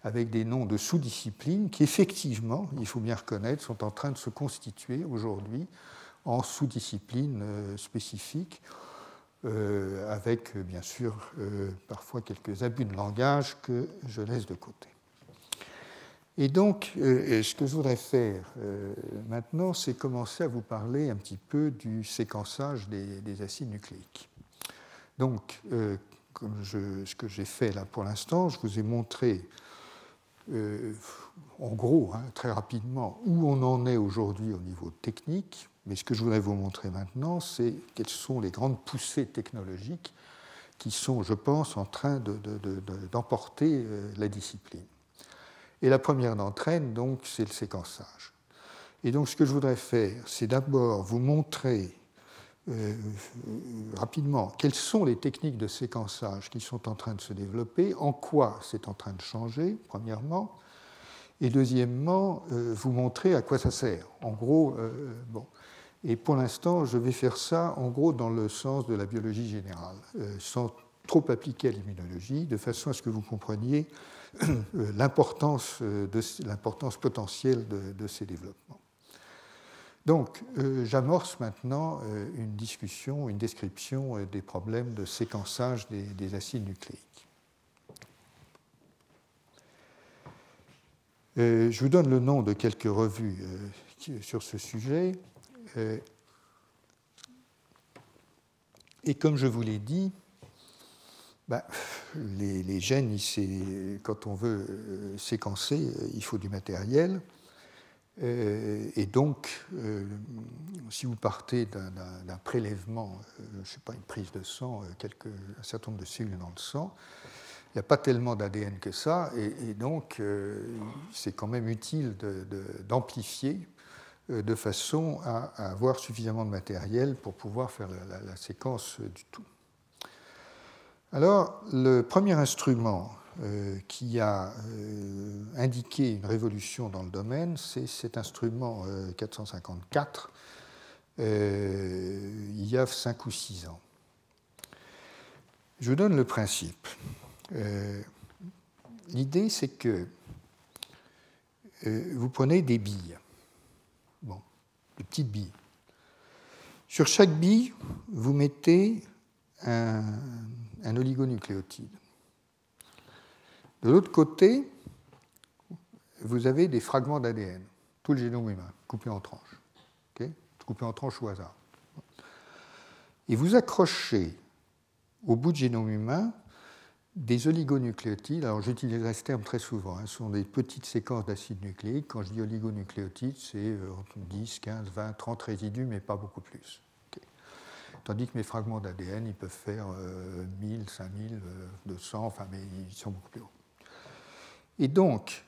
avec des noms de sous-disciplines qui, effectivement, il faut bien reconnaître, sont en train de se constituer aujourd'hui en sous-disciplines spécifiques, avec, bien sûr, parfois quelques abus de langage que je laisse de côté. Et donc, ce que je voudrais faire maintenant, c'est commencer à vous parler un petit peu du séquençage des acides nucléiques. Donc, comme ce que j'ai fait là pour l'instant, je vous ai montré, en gros, très rapidement, où on en est aujourd'hui au niveau technique. Mais ce que je voudrais vous montrer maintenant, c'est quelles sont les grandes poussées technologiques qui sont, je pense, en train d'emporter la discipline. Et la première d'entre elles, donc, c'est le séquençage. Et donc, ce que je voudrais faire, c'est d'abord vous montrer rapidement quelles sont les techniques de séquençage qui sont en train de se développer, en quoi c'est en train de changer, premièrement, et deuxièmement, vous montrer à quoi ça sert. En gros, Et pour l'instant, je vais faire ça, en gros, dans le sens de la biologie générale, sans trop appliquer à l'immunologie, de façon à ce que vous compreniez l'importance potentielle de ces développements. Donc, j'amorce maintenant une discussion, une description des problèmes de séquençage des acides nucléiques. Je vous donne le nom de quelques revues sur ce sujet. Et comme je vous l'ai dit, les gènes, quand on veut séquencer, il faut du matériel. Et donc, si vous partez d'un prélèvement, je ne sais pas, une prise de sang, un certain nombre de cellules dans le sang, il n'y a pas tellement d'ADN que ça. Et donc, c'est quand même utile d'amplifier de façon à avoir suffisamment de matériel pour pouvoir faire la séquence du tout. Alors, le premier instrument qui a indiqué une révolution dans le domaine, c'est cet instrument 454, il y a 5 ou 6 ans. Je vous donne le principe. L'idée, c'est que vous prenez des billes, des petites billes. Sur chaque bille, vous mettez un oligonucléotide. De l'autre côté, vous avez des fragments d'ADN, tout le génome humain, coupé en tranches. Okay, coupé en tranches au hasard. Et vous accrochez au bout du génome humain des oligonucléotides. Alors j'utiliserai ce terme très souvent, ce sont des petites séquences d'acides nucléiques. Quand je dis oligonucléotides, c'est 10, 15, 20, 30 résidus, mais pas beaucoup plus. Tandis que mes fragments d'ADN, ils peuvent faire 1000, 5000, 200, mais ils sont beaucoup plus hauts. Et donc,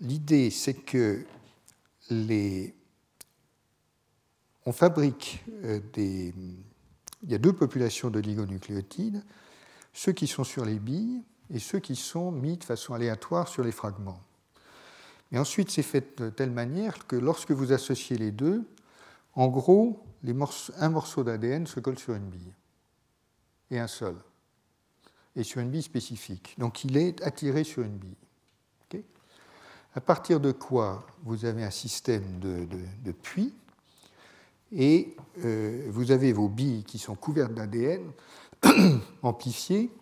l'idée, c'est que on fabrique des... Il y a deux populations d'oligonucléotides, ceux qui sont sur les billes et ceux qui sont mis de façon aléatoire sur les fragments. Et ensuite, c'est fait de telle manière que lorsque vous associez les deux, en gros... un morceau d'ADN se colle sur une bille, et un seul, et sur une bille spécifique. Donc il est attiré sur une bille. Okay, à partir de quoi vous avez un système de puits, et vous avez vos billes qui sont couvertes d'ADN, amplifiées,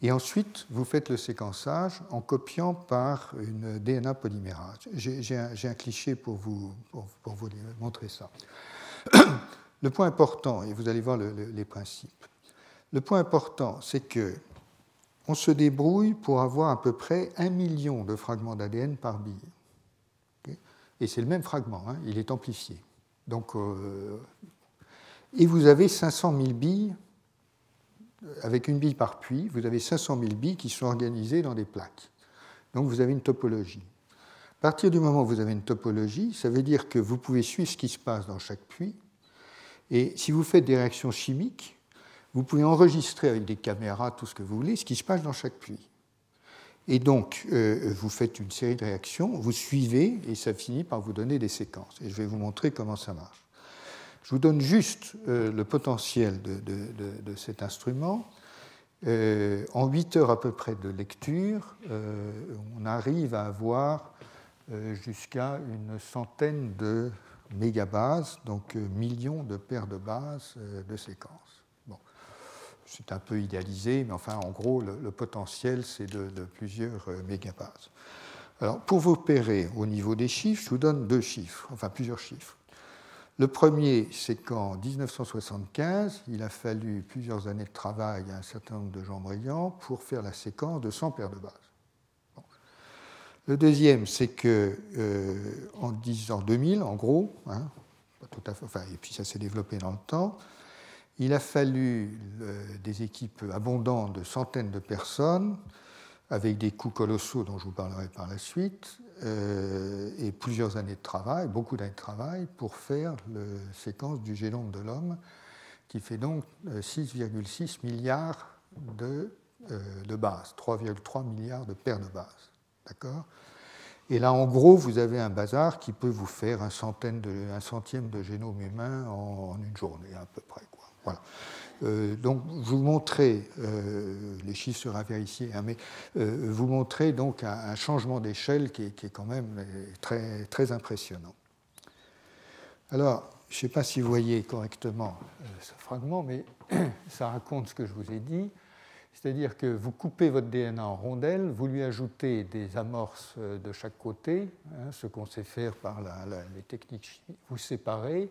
Et ensuite, vous faites le séquençage en copiant par une DNA polymérase. J'ai un cliché pour vous montrer ça. Le point important, et vous allez voir les principes, le point important, c'est qu'on se débrouille pour avoir à peu près 1 million de fragments d'ADN par bille. Okay, et c'est le même fragment, hein, il est amplifié. Donc, et vous avez 500 000 billes, avec une bille par puits, vous avez 500 000 billes qui sont organisées dans des plaques. Donc vous avez une topologie. À partir du moment où vous avez une topologie, ça veut dire que vous pouvez suivre ce qui se passe dans chaque puits. Et si vous faites des réactions chimiques, vous pouvez enregistrer avec des caméras, tout ce que vous voulez, ce qui se passe dans chaque puits. Et donc, vous faites une série de réactions, vous suivez, et ça finit par vous donner des séquences. Et je vais vous montrer comment ça marche. Je vous donne juste le potentiel de cet instrument. En 8 heures à peu près de lecture, on arrive à avoir jusqu'à une centaine de mégabases, donc millions de paires de bases de séquences. Bon. C'est un peu idéalisé, mais enfin, en gros, le potentiel, c'est de plusieurs mégabases. Alors, pour vous opérer au niveau des chiffres, je vous donne plusieurs chiffres. Le premier, c'est qu'en 1975, il a fallu plusieurs années de travail à un certain nombre de gens brillants pour faire la séquence de 100 paires de bases. Bon. Le deuxième, c'est que en 2000, en gros, hein, pas tout à fait, enfin, et puis ça s'est développé dans le temps, il a fallu des équipes abondantes de centaines de personnes, avec des coûts colossaux dont je vous parlerai par la suite, et plusieurs années de travail, beaucoup d'années de travail, pour faire la séquence du génome de l'homme, qui fait donc 6,6 milliards de bases, 3,3 milliards de paires de bases. D'accord ? Et là, en gros, vous avez un bazar qui peut vous faire un centième de génome humain en une journée, à peu près, quoi. Voilà. Donc, vous montrez, les chiffres seront vérifiés, hein, mais vous montrez donc un changement d'échelle qui est quand même très, très impressionnant. Alors, je ne sais pas si vous voyez correctement ce fragment, mais ça raconte ce que je vous ai dit. C'est-à-dire que vous coupez votre DNA en rondelles, vous lui ajoutez des amorces de chaque côté, hein, ce qu'on sait faire par les techniques chimiques, vous séparez,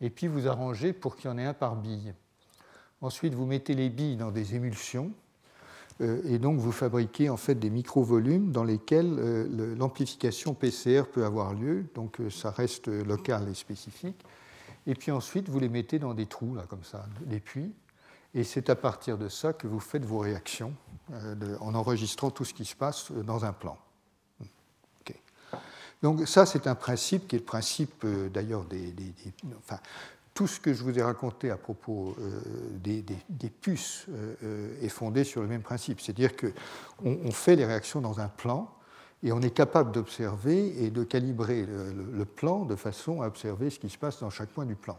et puis vous arrangez pour qu'il y en ait un par bille. Ensuite, vous mettez les billes dans des émulsions, et donc vous fabriquez en fait des micro-volumes dans lesquels l'amplification PCR peut avoir lieu, donc ça reste local et spécifique. Et puis ensuite, vous les mettez dans des trous, là, comme ça, des puits, et c'est à partir de ça que vous faites vos réactions, en enregistrant tout ce qui se passe dans un plan. Okay. Donc ça, c'est un principe qui est le principe d'ailleurs des tout ce que je vous ai raconté à propos des puces est fondé sur le même principe. C'est-à-dire qu'on fait les réactions dans un plan et on est capable d'observer et de calibrer le plan de façon à observer ce qui se passe dans chaque point du plan.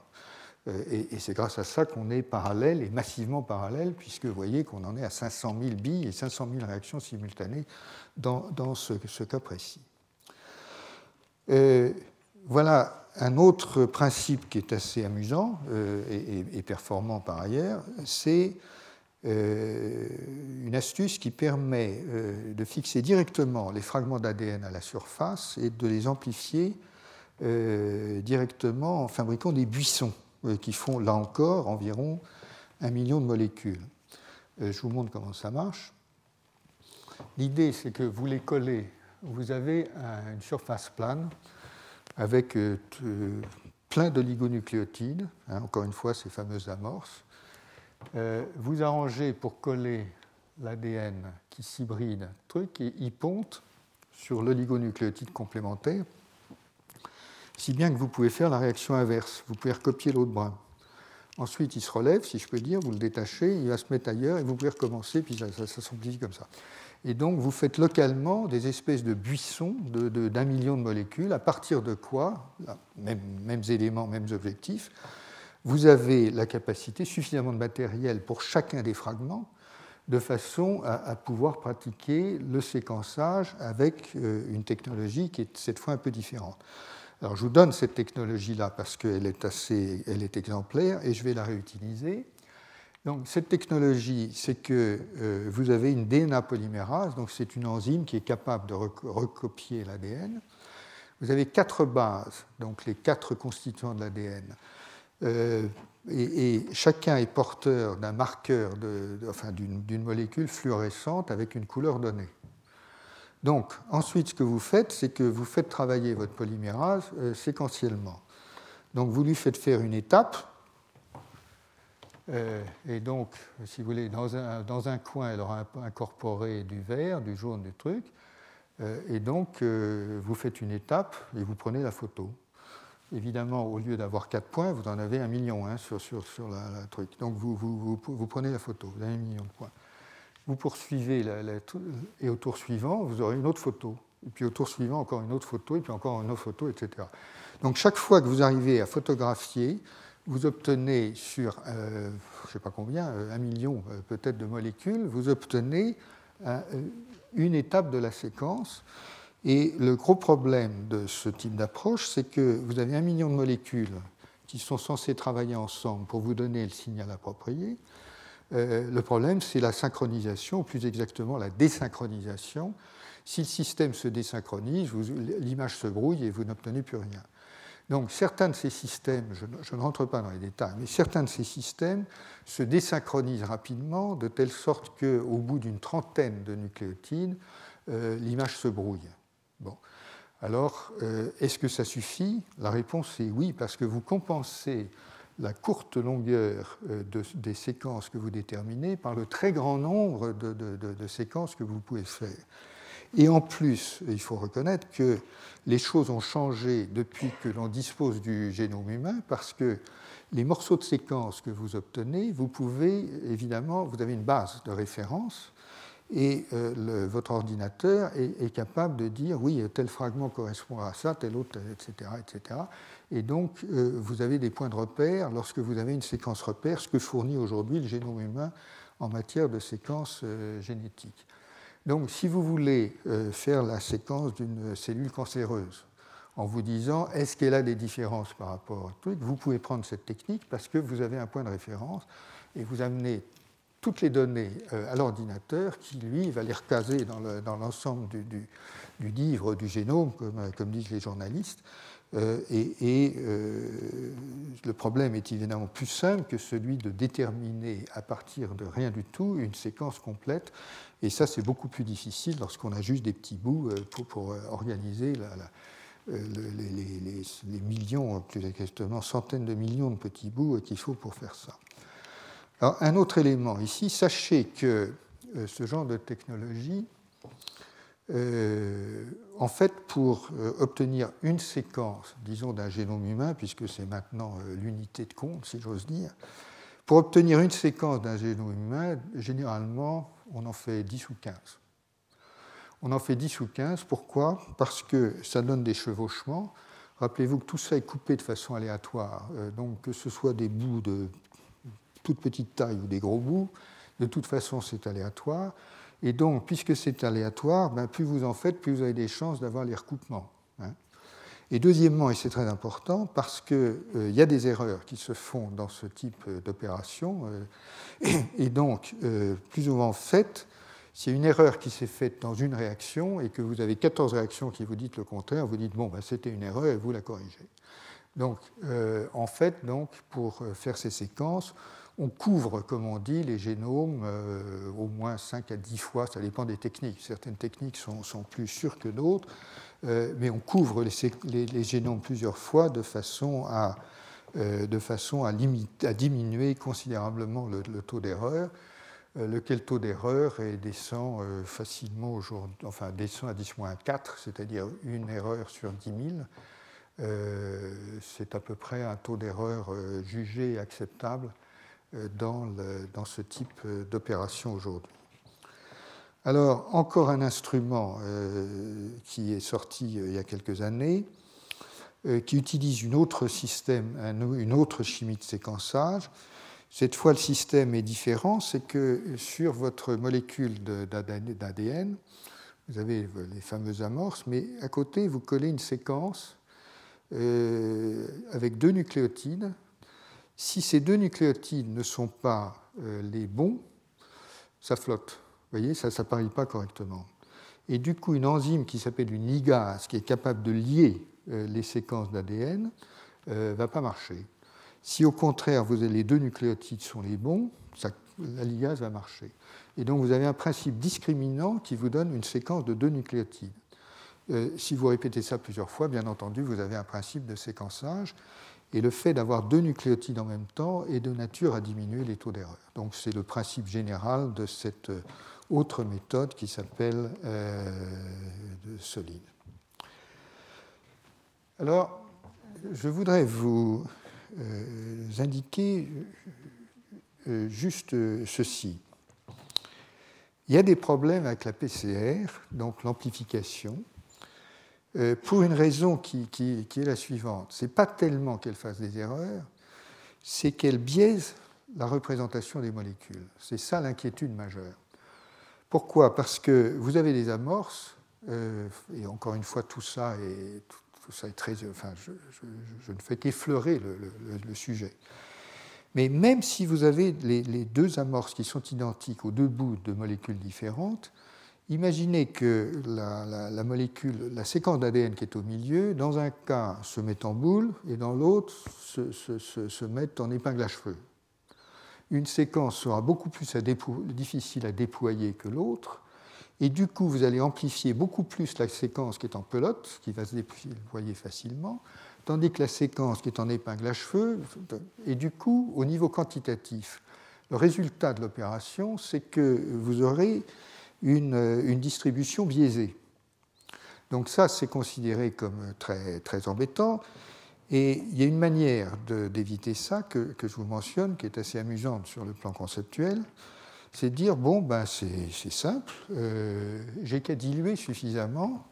Et c'est grâce à ça qu'on est parallèle et massivement parallèle, puisque vous voyez qu'on en est à 500 000 billes et 500 000 réactions simultanées dans ce cas précis. Voilà un autre principe qui est assez amusant et performant par ailleurs, c'est une astuce qui permet de fixer directement les fragments d'ADN à la surface et de les amplifier directement en fabriquant des buissons qui font, là encore, environ 1 million de molécules. Je vous montre comment ça marche. L'idée, c'est que vous les collez, vous avez une surface plane avec plein d'oligonucléotides, hein, encore une fois ces fameuses amorces. Vous arrangez pour coller l'ADN qui s'hybride, truc, et y ponte sur l'oligonucléotide complémentaire, si bien que vous pouvez faire la réaction inverse, vous pouvez recopier l'autre bras. Ensuite, il se relève, si je peux dire, vous le détachez, il va se mettre ailleurs, et vous pouvez recommencer, puis ça s'amplifie comme ça. Et donc, vous faites localement des espèces de buissons d'1 million de molécules, à partir de quoi, là, mêmes éléments, mêmes objectifs, vous avez la capacité, suffisamment de matériel pour chacun des fragments, de façon à pouvoir pratiquer le séquençage avec une technologie qui est cette fois un peu différente. Alors, je vous donne cette technologie-là parce qu'elle est exemplaire et je vais la réutiliser. Donc, cette technologie, c'est que vous avez une DNA polymérase, donc c'est une enzyme qui est capable de recopier l'ADN. Vous avez 4 bases, donc les 4 constituants de l'ADN. Et chacun est porteur d'un marqueur, d'une molécule fluorescente avec une couleur donnée. Donc, ensuite, ce que vous faites, c'est que vous faites travailler votre polymérase séquentiellement. Donc, vous lui faites faire une étape. Et donc, si vous voulez, dans un coin, elle aura incorporé du vert, du jaune, du truc. Et donc, vous faites une étape et vous prenez la photo. Évidemment, au lieu d'avoir 4 points, vous en avez 1 million hein, sur la truc. Donc, vous prenez la photo, vous avez 1 million de points. Vous poursuivez, et au tour suivant, vous aurez une autre photo. Et puis au tour suivant, encore une autre photo, et puis encore une autre photo, etc. Donc, chaque fois que vous arrivez à photographier, vous obtenez sur, je ne sais pas combien, 1 million peut-être de molécules, vous obtenez une étape de la séquence. Et le gros problème de ce type d'approche, c'est que vous avez 1 million de molécules qui sont censées travailler ensemble pour vous donner le signal approprié. Le problème, c'est la synchronisation, plus exactement la désynchronisation. Si le système se désynchronise, l'image se brouille et vous n'obtenez plus rien. Donc certains de ces systèmes, je ne rentre pas dans les détails, mais certains de ces systèmes se désynchronisent rapidement de telle sorte qu'au bout d'une trentaine de nucléotides, l'image se brouille. Bon. Alors, est-ce que ça suffit? La réponse est oui, parce que vous compensez la courte longueur des séquences que vous déterminez par le très grand nombre de séquences que vous pouvez faire. Et en plus, il faut reconnaître que les choses ont changé depuis que l'on dispose du génome humain, parce que les morceaux de séquences que vous obtenez, vous pouvez, évidemment, vous avez une base de référence, et votre ordinateur est capable de dire, oui, tel fragment correspond à ça, tel autre, etc. etc. Et donc, vous avez des points de repère lorsque vous avez une séquence repère, ce que fournit aujourd'hui le génome humain en matière de séquences génétiques. Donc, si vous voulez faire la séquence d'une cellule cancéreuse, en vous disant, est-ce qu'elle a des différences par rapport au truc, vous pouvez prendre cette technique parce que vous avez un point de référence et vous amenez toutes les données à l'ordinateur qui, lui, va les recaser dans l'ensemble du livre du génome, comme disent les journalistes. Le problème est évidemment plus simple que celui de déterminer à partir de rien du tout une séquence complète. Et ça, c'est beaucoup plus difficile lorsqu'on a juste des petits bouts pour organiser les millions, plus exactement centaines de millions de petits bouts qu'il faut pour faire ça. Alors, un autre élément ici, sachez que ce genre de technologie, en fait, pour obtenir une séquence, disons, d'un génome humain, puisque c'est maintenant l'unité de compte, si j'ose dire, pour obtenir une séquence d'un génome humain, généralement, on en fait 10 ou 15. On en fait 10 ou 15, pourquoi ? Parce que ça donne des chevauchements. Rappelez-vous que tout ça est coupé de façon aléatoire, donc que ce soit des bouts de toute petite taille ou des gros bouts, de toute façon c'est aléatoire, et donc puisque c'est aléatoire, plus vous en faites, plus vous avez des chances d'avoir les recoupements. Hein. Et deuxièmement, et c'est très important, parce qu'il y a des erreurs qui se font dans ce type d'opération, et donc plus vous en faites, s'il y a une erreur qui s'est faite dans une réaction et que vous avez 14 réactions qui vous disent le contraire, vous dites, bon, c'était une erreur et vous la corrigez. Donc en fait, pour faire ces séquences, on couvre, comme on dit, les génomes au moins 5 à 10 fois, ça dépend des techniques. Certaines techniques sont plus sûres que d'autres, mais on couvre les génomes plusieurs fois de façon à diminuer considérablement le taux d'erreur, lequel taux d'erreur descend facilement aujourd'hui, enfin descend à 10-4, c'est-à-dire une erreur sur 10 000. C'est à peu près un taux d'erreur jugé et acceptable dans ce type d'opération aujourd'hui. Alors, encore un instrument qui est sorti il y a quelques années, qui utilise un autre chimie de séquençage. Cette fois, le système est différent, c'est que sur votre molécule d'ADN, vous avez les fameuses amorces, mais à côté, vous collez une séquence avec 2 nucléotides. Si ces 2 nucléotides ne sont pas les bons, ça flotte. Vous voyez, ça ne s'appareille pas correctement. Et du coup, une enzyme qui s'appelle une ligase, qui est capable de lier les séquences d'ADN, ne va pas marcher. Si au contraire, vous avez les deux nucléotides sont les bons, la ligase va marcher. Et donc, vous avez un principe discriminant qui vous donne une séquence de deux nucléotides. Si vous répétez ça plusieurs fois, bien entendu, vous avez un principe de séquençage. Et le fait d'avoir deux nucléotides en même temps est de nature à diminuer les taux d'erreur. Donc, c'est le principe général de cette autre méthode qui s'appelle solide. Alors, je voudrais vous indiquer juste ceci. Il y a des problèmes avec la PCR, donc l'amplification, pour une raison qui est la suivante. Ce n'est pas tellement qu'elle fasse des erreurs, c'est qu'elle biaise la représentation des molécules. C'est ça l'inquiétude majeure. Pourquoi ? Parce que vous avez des amorces, et encore une fois, tout ça est très... Enfin, je ne fais qu'effleurer le sujet. Mais même si vous avez les deux amorces qui sont identiques aux deux bouts de molécules différentes, imaginez que la molécule, la séquence d'ADN qui est au milieu, dans un cas se met en boule et dans l'autre se met en épingle à cheveux. Une séquence sera beaucoup plus difficile à déployer que l'autre, et du coup vous allez amplifier beaucoup plus la séquence qui est en pelote, qui va se déployer facilement, tandis que la séquence qui est en épingle à cheveux, et du coup, au niveau quantitatif, le résultat de l'opération, c'est que vous aurez une distribution biaisée. Donc ça, c'est considéré comme très, très embêtant, et il y a une manière d'éviter ça que je vous mentionne, qui est assez amusante sur le plan conceptuel, c'est de dire, bon, ben, c'est simple, j'ai qu'à diluer suffisamment.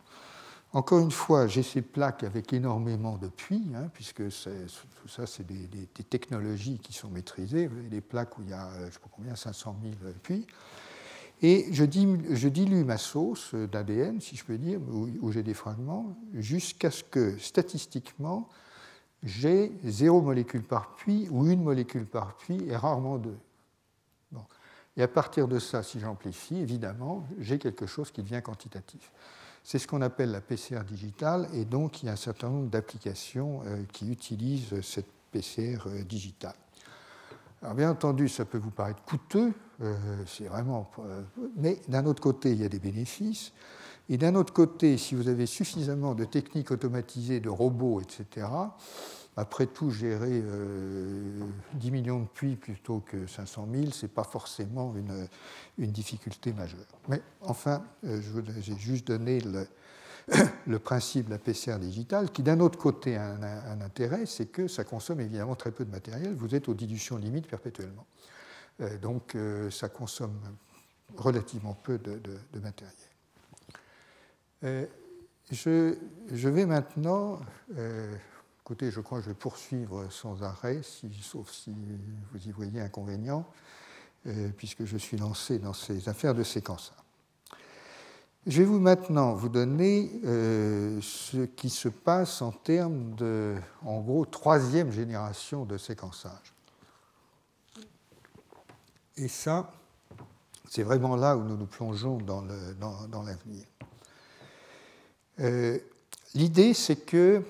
Encore une fois, j'ai ces plaques avec énormément de puits, puisque tout ça, c'est des technologies qui sont maîtrisées. Vous avez des plaques où il y a, je ne sais pas combien, 500 000 puits. Et je dilue ma sauce d'ADN, si je peux dire, où j'ai des fragments, jusqu'à ce que, statistiquement, j'ai 0 molécule par puits ou 1 molécule par puits et rarement 2. Bon. Et à partir de ça, si j'amplifie, évidemment, j'ai quelque chose qui devient quantitatif. C'est ce qu'on appelle la PCR digitale, et donc il y a un certain nombre d'applications qui utilisent cette PCR digitale. Alors bien entendu, ça peut vous paraître coûteux, c'est vraiment... mais d'un autre côté, il y a des bénéfices, et d'un autre côté, si vous avez suffisamment de techniques automatisées, de robots, etc., après tout, gérer 10 millions de puits plutôt que 500 000, ce n'est pas forcément une difficulté majeure. Mais enfin, j'ai juste donné le principe de la PCR digitale, qui d'un autre côté a un intérêt, c'est que ça consomme évidemment très peu de matériel, vous êtes aux dilutions limites perpétuellement. Donc ça consomme relativement peu de matériel. Je vais maintenant... Écoutez, je crois que je vais poursuivre sans arrêt, sauf si vous y voyez inconvénient, puisque je suis lancé dans ces affaires de séquence. Je vais maintenant vous donner ce qui se passe en termes de, en gros, 3e génération de séquençage. Et ça, c'est vraiment là où nous nous plongeons dans l'avenir. L'idée, c'est que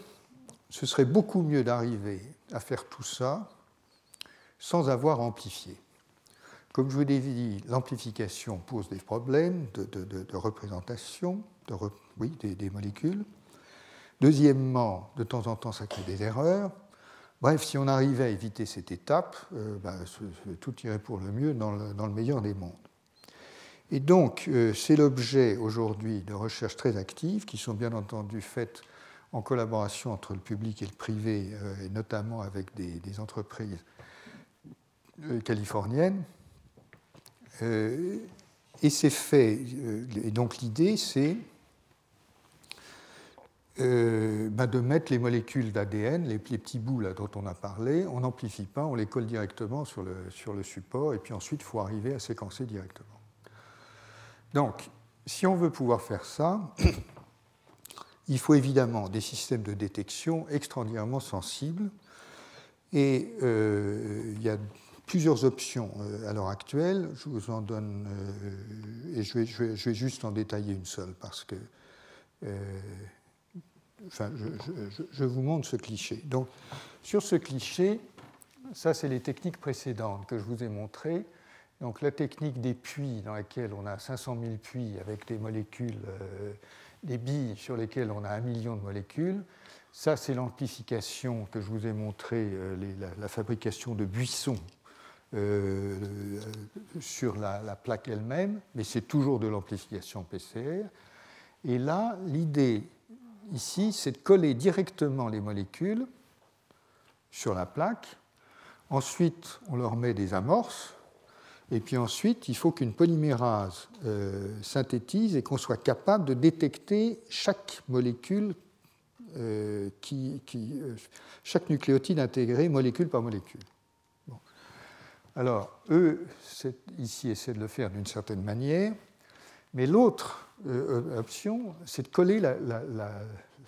ce serait beaucoup mieux d'arriver à faire tout ça sans avoir amplifié. Comme je vous l'ai dit, l'amplification pose des problèmes de représentation des molécules. Deuxièmement, de temps en temps, ça crée des erreurs. Bref, si on arrivait à éviter cette étape, tout irait pour le mieux dans le meilleur des mondes. Et donc, c'est l'objet aujourd'hui de recherches très actives qui sont bien entendu faites en collaboration entre le public et le privé, et notamment avec des entreprises californiennes. Et c'est fait. Et donc l'idée, c'est de mettre les molécules d'ADN, les petits bouts là, dont on a parlé, on n'amplifie pas, on les colle directement sur le support, et puis ensuite, il faut arriver à séquencer directement. Donc, si on veut pouvoir faire ça... Il faut évidemment des systèmes de détection extraordinairement sensibles. Et il y a plusieurs options à l'heure actuelle. Je vous en donne, et je vais juste en détailler une seule, parce que enfin, je vous montre ce cliché. Donc, sur ce cliché, ça, c'est les techniques précédentes que je vous ai montrées. Donc, la technique des puits, dans laquelle on a 500 000 puits avec des molécules, des billes sur lesquelles on a 1 million de molécules. Ça, c'est l'amplification que je vous ai montrée, la fabrication de buissons sur la plaque elle-même, mais c'est toujours de l'amplification PCR. Et là, l'idée ici, c'est de coller directement les molécules sur la plaque. Ensuite, on leur met des amorces. Et puis ensuite, il faut qu'une polymérase synthétise et qu'on soit capable de détecter chaque molécule chaque nucléotide intégré molécule par molécule. Bon. Alors, eux, ici, essaient de le faire d'une certaine manière, mais l'autre option, c'est de coller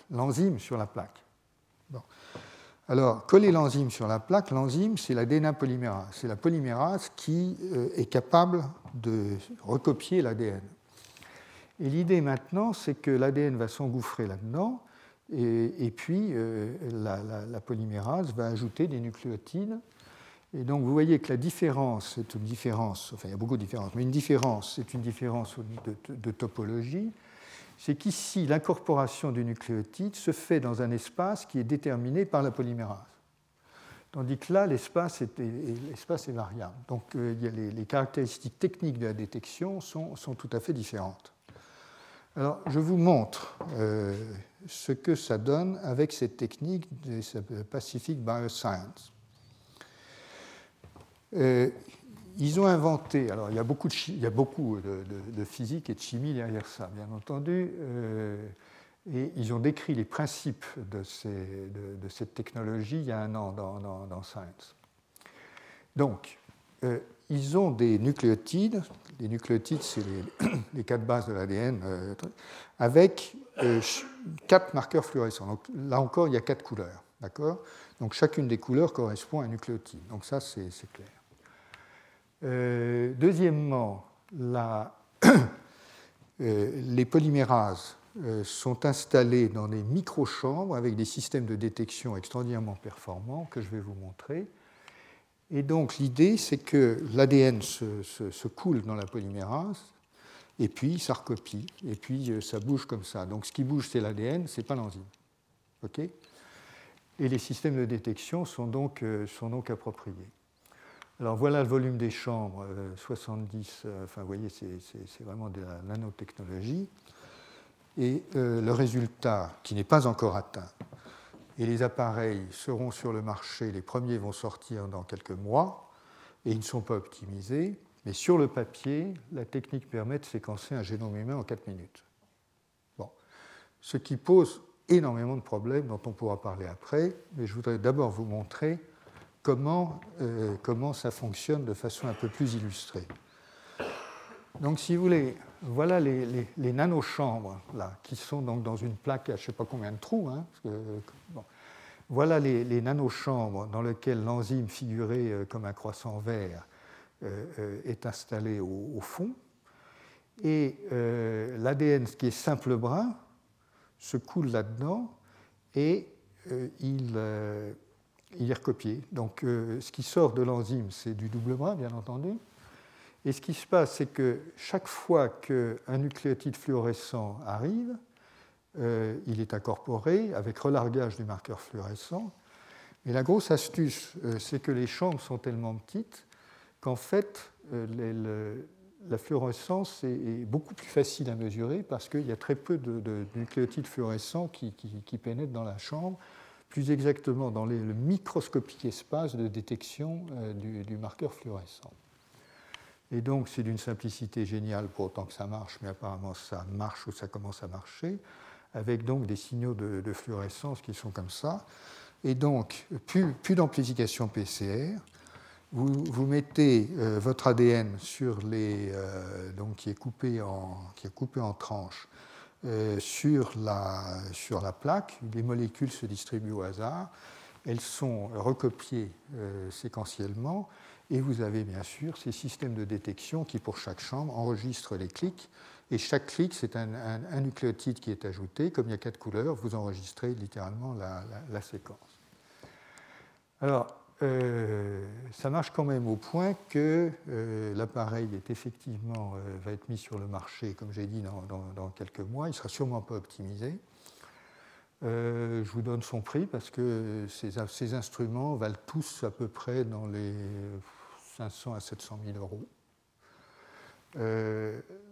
l'enzyme sur la plaque. Bon. Alors, coller l'enzyme sur la plaque, l'enzyme, c'est l'ADN polymérase. C'est la polymérase qui est capable de recopier l'ADN. Et l'idée maintenant, c'est que l'ADN va s'engouffrer là-dedans. Et puis, la polymérase va ajouter des nucléotides. Et donc, vous voyez que la différence, c'est une différence, enfin, il y a beaucoup de différences, mais une différence, c'est une différence de topologie. C'est qu'ici, l'incorporation du nucléotide se fait dans un espace qui est déterminé par la polymérase. Tandis que là, l'espace est variable. Donc, les caractéristiques techniques de la détection sont tout à fait différentes. Alors, je vous montre ce que ça donne avec cette technique de Pacific Bioscience. Ils ont inventé, alors il y a beaucoup de physique et de chimie derrière ça, bien entendu, et ils ont décrit les principes de cette technologie il y a 1 an dans Science. Donc, ils ont des nucléotides. Les nucléotides, c'est les 4 bases de l'ADN, avec 4 marqueurs fluorescents. Donc, là encore, il y a 4 couleurs. D'accord ? Donc, chacune des couleurs correspond à un nucléotide. Donc, ça, c'est clair. Deuxièmement, les polymérases sont installées dans des microchambres avec des systèmes de détection extraordinairement performants que je vais vous montrer. Et donc, l'idée, c'est que l'ADN se coule dans la polymérase, et puis ça recopie, et puis ça bouge comme ça. Donc, ce qui bouge, c'est l'ADN, ce n'est pas l'enzyme. Okay ? Et les systèmes de détection sont donc appropriés. Alors, voilà le volume des chambres, 70, enfin, vous voyez, c'est vraiment de la nanotechnologie. Et le résultat, qui n'est pas encore atteint, et les appareils seront sur le marché, les premiers vont sortir dans quelques mois, et ils ne sont pas optimisés, mais sur le papier, la technique permet de séquencer un génome humain en 4 minutes. Bon. Ce qui pose énormément de problèmes dont on pourra parler après, mais je voudrais d'abord vous montrer comment ça fonctionne de façon un peu plus illustrée. Donc, si vous voulez, voilà les nanochambres, là, qui sont donc dans une plaque à je ne sais pas combien de trous. Hein, parce que, bon. Voilà les nanochambres dans lesquelles l'enzyme figurée comme un croissant vert est installée au fond. Et l'ADN, qui est simple brun, se coule là-dedans et il est recopié. Donc, ce qui sort de l'enzyme, c'est du double brun, bien entendu. Et ce qui se passe, c'est que chaque fois qu'un nucléotide fluorescent arrive, il est incorporé avec relargage du marqueur fluorescent. Mais la grosse astuce, c'est que les chambres sont tellement petites qu'en fait, la fluorescence est beaucoup plus facile à mesurer parce qu'il y a très peu de nucléotides fluorescents qui pénètrent dans la chambre, plus exactement dans le microscopique espace de détection du marqueur fluorescent. Et donc, c'est d'une simplicité géniale, pour autant que ça marche, mais apparemment ça marche ou ça commence à marcher, avec donc des signaux de fluorescence qui sont comme ça. Et donc, plus d'amplification PCR, vous mettez votre ADN sur donc qui est coupé en tranches sur la plaque, les molécules se distribuent au hasard, elles sont recopiées séquentiellement. Et vous avez bien sûr ces systèmes de détection qui, pour chaque chambre, enregistrent les clics. Et chaque clic, c'est un nucléotide qui est ajouté. Comme il y a 4 couleurs, vous enregistrez littéralement la séquence. Alors, ça marche quand même au point que l'appareil est effectivement, va être mis sur le marché, comme j'ai dit, dans quelques mois. Il ne sera sûrement pas optimisé. Je vous donne son prix parce que ces instruments valent tous à peu près dans les 500 à 700 000 euros.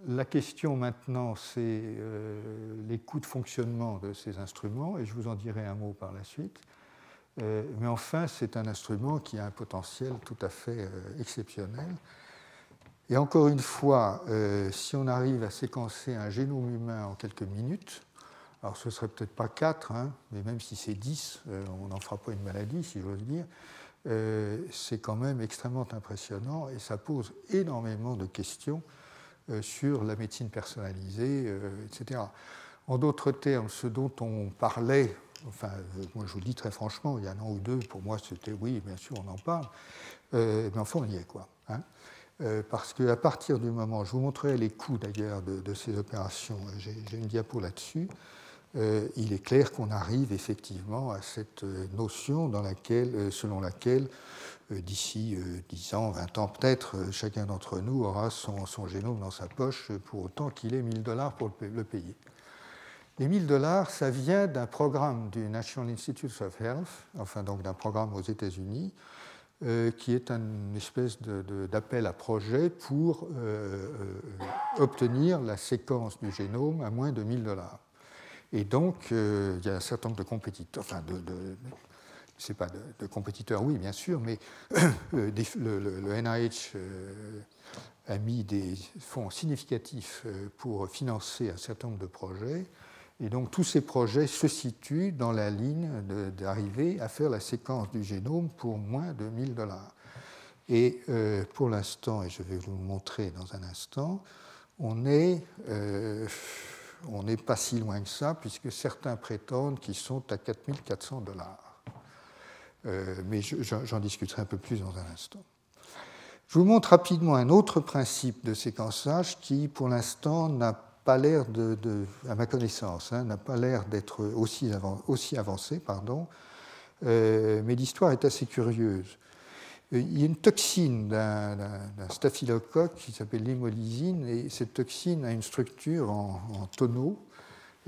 La question maintenant, c'est les coûts de fonctionnement de ces instruments, et je vous en dirai un mot par la suite. Mais enfin, c'est un instrument qui a un potentiel tout à fait exceptionnel. Et encore une fois, si on arrive à séquencer un génome humain en quelques minutes, alors ce ne serait peut-être pas 4, hein, mais même si c'est 10, on n'en fera pas une maladie, si j'ose dire, c'est quand même extrêmement impressionnant et ça pose énormément de questions sur la médecine personnalisée, etc. En d'autres termes, ce dont on parlait, enfin, moi je vous le dis très franchement, il y a un an ou deux, pour moi c'était oui, bien sûr on en parle, mais enfin on y est quoi. Hein. Parce qu'à partir du moment, je vous montrerai les coûts d'ailleurs de ces opérations, j'ai une diapo là-dessus, il est clair qu'on arrive effectivement à cette notion selon laquelle d'ici 10 ans, 20 ans peut-être, chacun d'entre nous aura son génome dans sa poche pour autant qu'il ait 1 000 $ pour le payer. Les 1 000 $, ça vient d'un programme du National Institute of Health, enfin donc d'un programme aux États-Unis, qui est une espèce d'appel à projet pour obtenir la séquence du génome à moins de 1 000 $. Et donc, il y a un certain nombre de compétiteurs, enfin, c'est pas de compétiteurs, oui, bien sûr, mais le NIH a mis des fonds significatifs pour financer un certain nombre de projets. Et donc, tous ces projets se situent dans la ligne d'arriver à faire la séquence du génome pour moins de 1 000 $. Et pour l'instant, et je vais vous le montrer dans un instant, on n'est pas si loin que ça, puisque certains prétendent qu'ils sont à 4 400 $. Mais j'en discuterai un peu plus dans un instant. Je vous montre rapidement un autre principe de séquençage qui, pour l'instant, n'a pas l'air à ma connaissance, n'a pas l'air d'être aussi avancé, mais l'histoire est assez curieuse. Il y a une toxine d'un staphylocoque qui s'appelle l'hémolysine, et cette toxine a une structure en tonneau.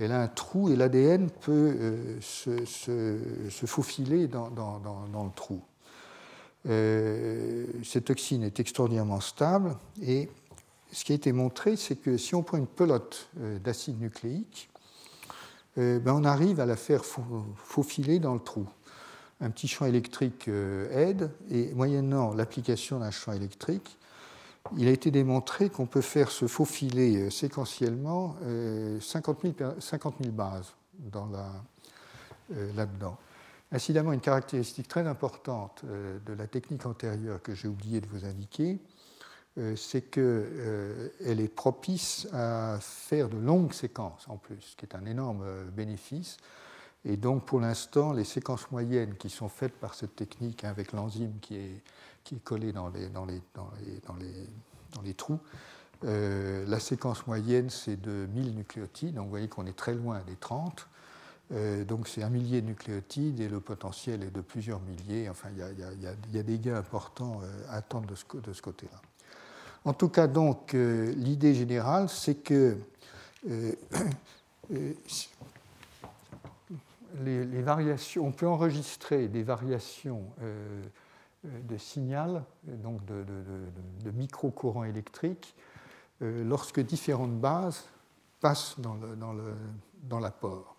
Elle a un trou et l'ADN peut se faufiler dans le trou. Cette toxine est extraordinairement stable et ce qui a été montré, c'est que si on prend une pelote d'acide nucléique, on arrive à la faire faufiler dans le trou. Un petit champ électrique aide, et moyennant l'application d'un champ électrique, il a été démontré qu'on peut faire se faufiler séquentiellement 50 000 bases là-dedans. Incidemment, une caractéristique très importante de la technique antérieure que j'ai oublié de vous indiquer, c'est qu'elle est propice à faire de longues séquences en plus, ce qui est un énorme bénéfice. Et donc, pour l'instant, les séquences moyennes qui sont faites par cette technique avec l'enzyme qui est collée dans les trous, la séquence moyenne, c'est de 1000 nucléotides. Donc, vous voyez qu'on est très loin des 30. Donc, c'est 1 000 de nucléotides et le potentiel est de plusieurs milliers. Enfin, il y a des gains importants à attendre de ce côté-là. En tout cas, donc, l'idée générale, c'est que... Les variations, on peut enregistrer des variations de signal, donc de micro-courants électriques, lorsque différentes bases passent dans la pore,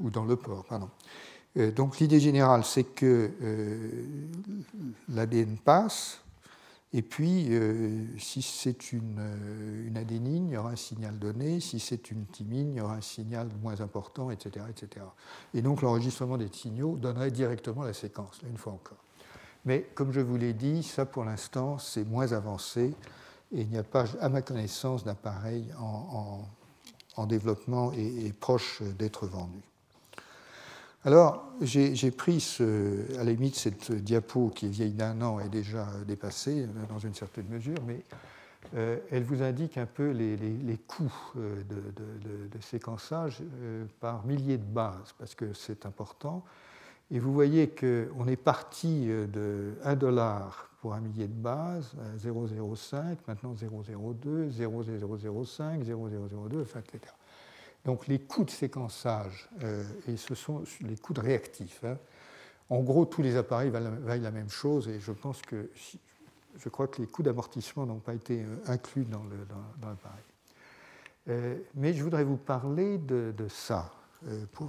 ou dans le pore, pardon. Donc l'idée générale, c'est que l'ADN passe, et puis si c'est une adénine, il y aura un signal donné, si c'est une thymine, il y aura un signal moins important, etc., etc. Et donc l'enregistrement des signaux donnerait directement la séquence, une fois encore. Mais comme je vous l'ai dit, ça pour l'instant c'est moins avancé et il n'y a pas, à ma connaissance, d'appareil en développement et proche d'être vendu. Alors, j'ai pris, à la limite, cette diapo qui est vieille d'un an et déjà dépassée dans une certaine mesure, mais elle vous indique un peu les coûts de séquençage par milliers de bases, parce que c'est important. Et vous voyez qu'on est parti de $1 pour un millier de bases, 0,05, maintenant 0,02, 0,005, 0,002, enfin, etc. Donc les coûts de séquençage, et ce sont les coûts de réactifs. Hein. En gros, tous les appareils valent la même chose, et je crois que les coûts d'amortissement n'ont pas été inclus dans l'appareil. Mais je voudrais vous parler de ça,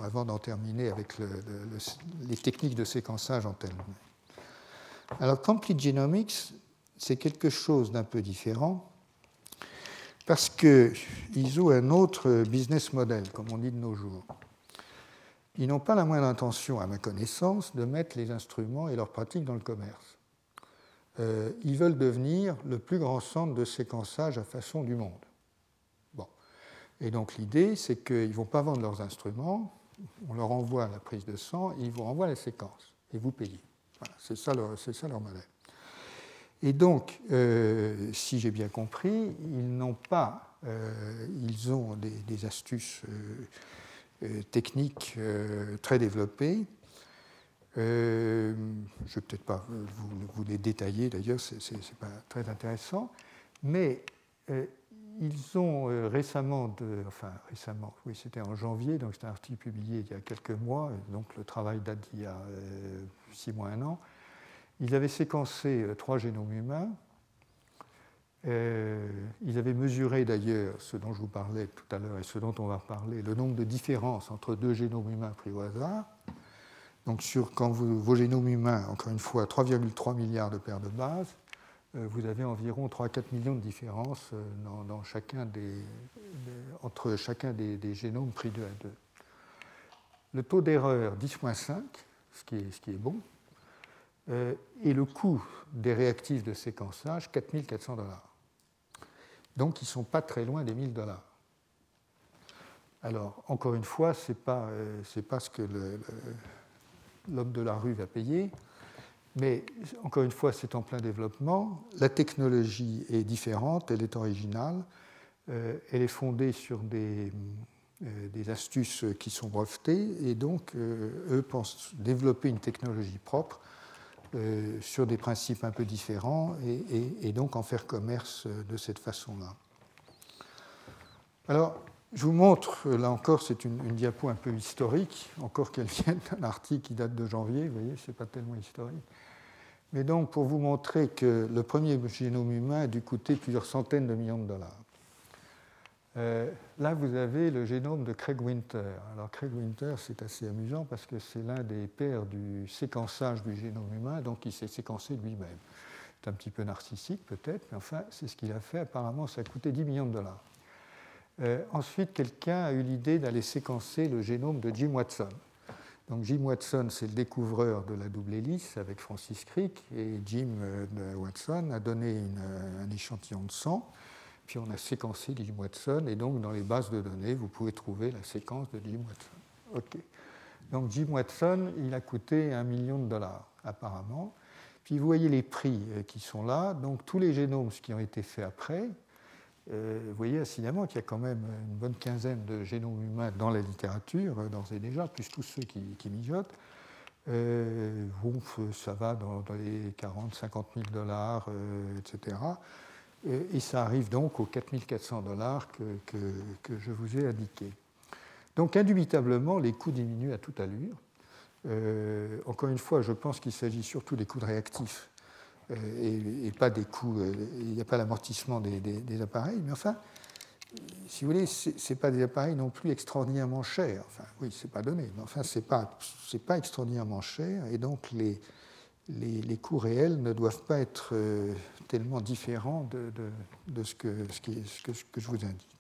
avant d'en terminer avec les techniques de séquençage en elles-mêmes. Alors, Complete Genomics, c'est quelque chose d'un peu différent, parce qu'ils ont un autre business model, comme on dit de nos jours. Ils n'ont pas la moindre intention, à ma connaissance, de mettre les instruments et leurs pratiques dans le commerce. Ils veulent devenir le plus grand centre de séquençage à façon du monde. Bon. Et donc l'idée, c'est qu'ils ne vont pas vendre leurs instruments, on leur envoie la prise de sang, et ils vous renvoient la séquence, et vous payez. Voilà, c'est ça leur modèle. Et donc, si j'ai bien compris, ils ont des astuces techniques très développées. Je ne vais peut-être pas vous les détailler, d'ailleurs, ce n'est pas très intéressant. Mais ils ont récemment, c'était en janvier, donc c'était un article publié il y a quelques mois, donc le travail date d'il y a 6 mois, 1 an. Ils avaient séquencé 3 génomes humains. Ils avaient mesuré d'ailleurs ce dont je vous parlais tout à l'heure et ce dont on va parler, le nombre de différences entre 2 génomes humains pris au hasard. Donc quand vos génomes humains, encore une fois, 3,3 milliards de paires de bases, vous avez environ 3-4 millions de différences entre chacun des génomes pris 2 à 2. Le taux d'erreur, 10,5, ce qui est bon. Et le coût des réactifs de séquençage, $4 400. Donc, ils ne sont pas très loin des $1 000. Alors, encore une fois, ce n'est pas, pas ce que l'homme de la rue va payer, mais encore une fois, c'est en plein développement. La technologie est différente, elle est originale, elle est fondée sur des astuces qui sont brevetées, et donc, eux pensent développer une technologie propre sur des principes un peu différents et donc en faire commerce de cette façon-là. Alors, je vous montre, là encore, c'est une diapo un peu historique, encore qu'elle vienne d'un article qui date de janvier, vous voyez, c'est pas tellement historique. Mais donc, pour vous montrer que le premier génome humain a dû coûter plusieurs centaines de millions de dollars. Là, vous avez le génome de Craig Venter. Alors, Craig Venter, c'est assez amusant parce que c'est l'un des pères du séquençage du génome humain, donc il s'est séquencé lui-même. C'est un petit peu narcissique, peut-être, mais enfin, c'est ce qu'il a fait. Apparemment, ça a coûté $10 millions. Ensuite, quelqu'un a eu l'idée d'aller séquencer le génome de Jim Watson. Donc, Jim Watson, c'est le découvreur de la double hélice avec Francis Crick, et Jim Watson a donné un échantillon de sang. Puis on a séquencé Jim Watson, et donc dans les bases de données, vous pouvez trouver la séquence de Jim Watson. OK. Donc Jim Watson, il a coûté $1 million, apparemment. Puis vous voyez les prix qui sont là. Donc tous les génomes qui ont été faits après, vous voyez assidûment qu'il y a quand même une bonne quinzaine de génomes humains dans la littérature, d'ores et déjà, plus tous ceux qui mijotent. Ça va dans les $40 000-$50 000, etc. Et ça arrive donc aux $4 400 que je vous ai indiqué. Donc, indubitablement, les coûts diminuent à toute allure. Encore une fois, je pense qu'il s'agit surtout des coûts de réactifs et pas des coûts. Il n'y a pas l'amortissement des appareils. Mais enfin, si vous voulez, ce n'est pas des appareils non plus extraordinairement chers. Enfin, oui, ce n'est pas donné, mais enfin, ce n'est pas extraordinairement cher. Et donc, les coûts réels ne doivent pas être tellement différents de ce que je vous indique.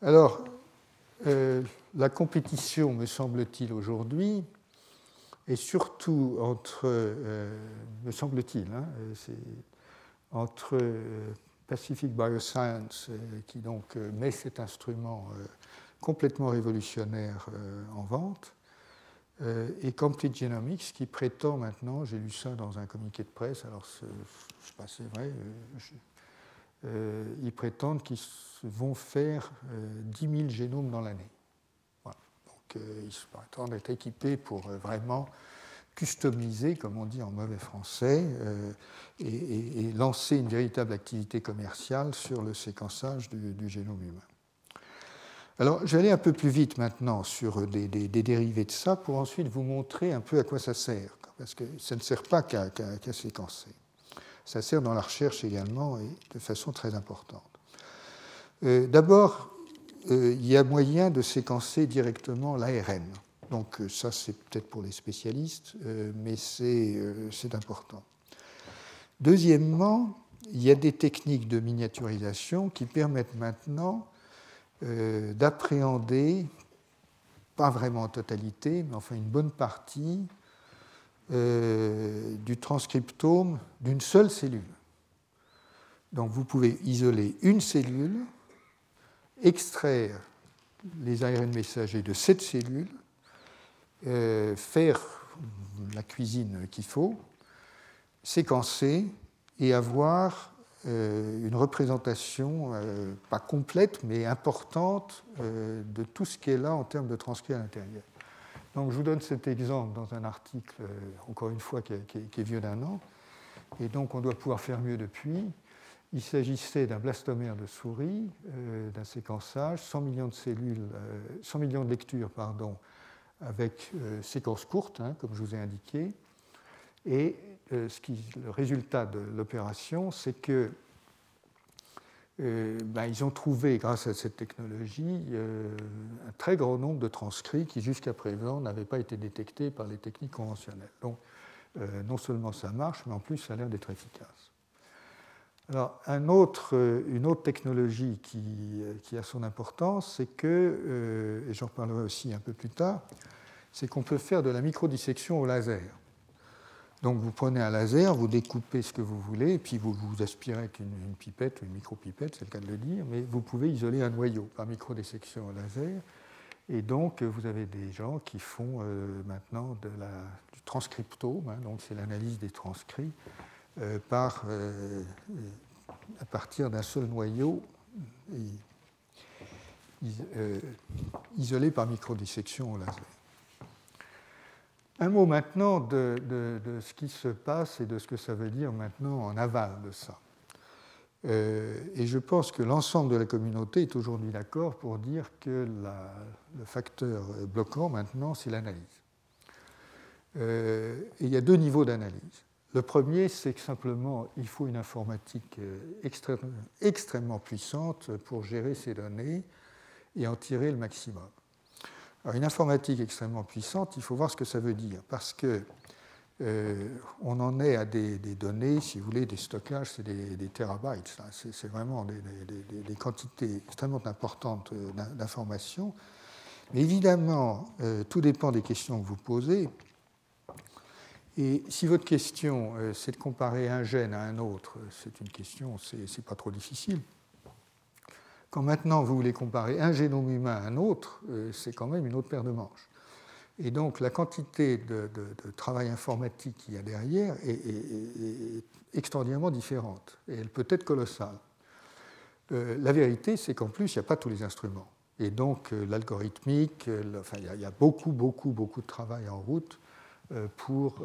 Alors, la compétition, me semble-t-il, aujourd'hui, est surtout entre Pacific Bioscience, qui donc met cet instrument complètement révolutionnaire en vente, et Complete Genomics qui prétend maintenant, j'ai lu ça dans un communiqué de presse, alors je ne sais pas si c'est vrai, ils prétendent qu'ils vont faire 10 000 génomes dans l'année. Voilà. Donc ils se prétendent être équipés pour vraiment customiser, comme on dit en mauvais français, et lancer une véritable activité commerciale sur le séquençage du génome humain. Alors, je vais aller un peu plus vite maintenant sur des dérivés de ça pour ensuite vous montrer un peu à quoi ça sert, parce que ça ne sert pas qu'à séquencer. Ça sert dans la recherche également et de façon très importante. D'abord, il y a moyen de séquencer directement l'ARN. Donc ça, c'est peut-être pour les spécialistes, mais c'est important. Deuxièmement, il y a des techniques de miniaturisation qui permettent maintenant d'appréhender, pas vraiment en totalité, mais enfin une bonne partie du transcriptome d'une seule cellule. Donc vous pouvez isoler une cellule, extraire les ARN messagers de cette cellule, faire la cuisine qu'il faut, séquencer et avoir une représentation pas complète mais importante de tout ce qui est là en termes de transcrits à l'intérieur. Donc je vous donne cet exemple dans un article, encore une fois, qui est vieux d'1 an, et donc on doit pouvoir faire mieux depuis. Il s'agissait d'un blastomère de souris, d'un séquençage, 100 millions de lectures, avec séquences courtes, comme je vous ai indiqué. Et le résultat de l'opération, c'est que ils ont trouvé, grâce à cette technologie, un très grand nombre de transcrits qui, jusqu'à présent, n'avaient pas été détectés par les techniques conventionnelles. Donc, non seulement ça marche, mais en plus, ça a l'air d'être efficace. Alors, une autre technologie qui a son importance, c'est que, et j'en reparlerai aussi un peu plus tard, c'est qu'on peut faire de la microdissection au laser. Donc vous prenez un laser, vous découpez ce que vous voulez, et puis vous aspirez avec une pipette, ou une micropipette, c'est le cas de le dire, mais vous pouvez isoler un noyau par microdissection au laser. Et donc vous avez des gens qui font maintenant du transcriptome, donc c'est l'analyse des transcrits, à partir d'un seul noyau isolé par microdissection au laser. Un mot maintenant de ce qui se passe et de ce que ça veut dire maintenant en aval de ça. Et je pense que l'ensemble de la communauté est aujourd'hui d'accord pour dire que le facteur bloquant maintenant, c'est l'analyse. Et il y a 2 niveaux d'analyse. Le premier, c'est que simplement, il faut une informatique extrêmement puissante pour gérer ces données et en tirer le maximum. Alors, une informatique extrêmement puissante, il faut voir ce que ça veut dire, parce que on en est à des données, si vous voulez, des stockages, c'est des terabytes, hein, c'est vraiment des quantités extrêmement importantes d'informations. Mais évidemment, tout dépend des questions que vous posez. Et si votre question, c'est de comparer un gène à un autre, c'est une question, c'est pas trop difficile. Quand maintenant vous voulez comparer un génome humain à un autre, c'est quand même une autre paire de manches. Et donc la quantité de travail informatique qu'il y a derrière est extraordinairement différente. Et elle peut être colossale. La vérité, c'est qu'en plus, il n'y a pas tous les instruments. Et donc l'algorithmique, il y a beaucoup, beaucoup, beaucoup de travail en route pour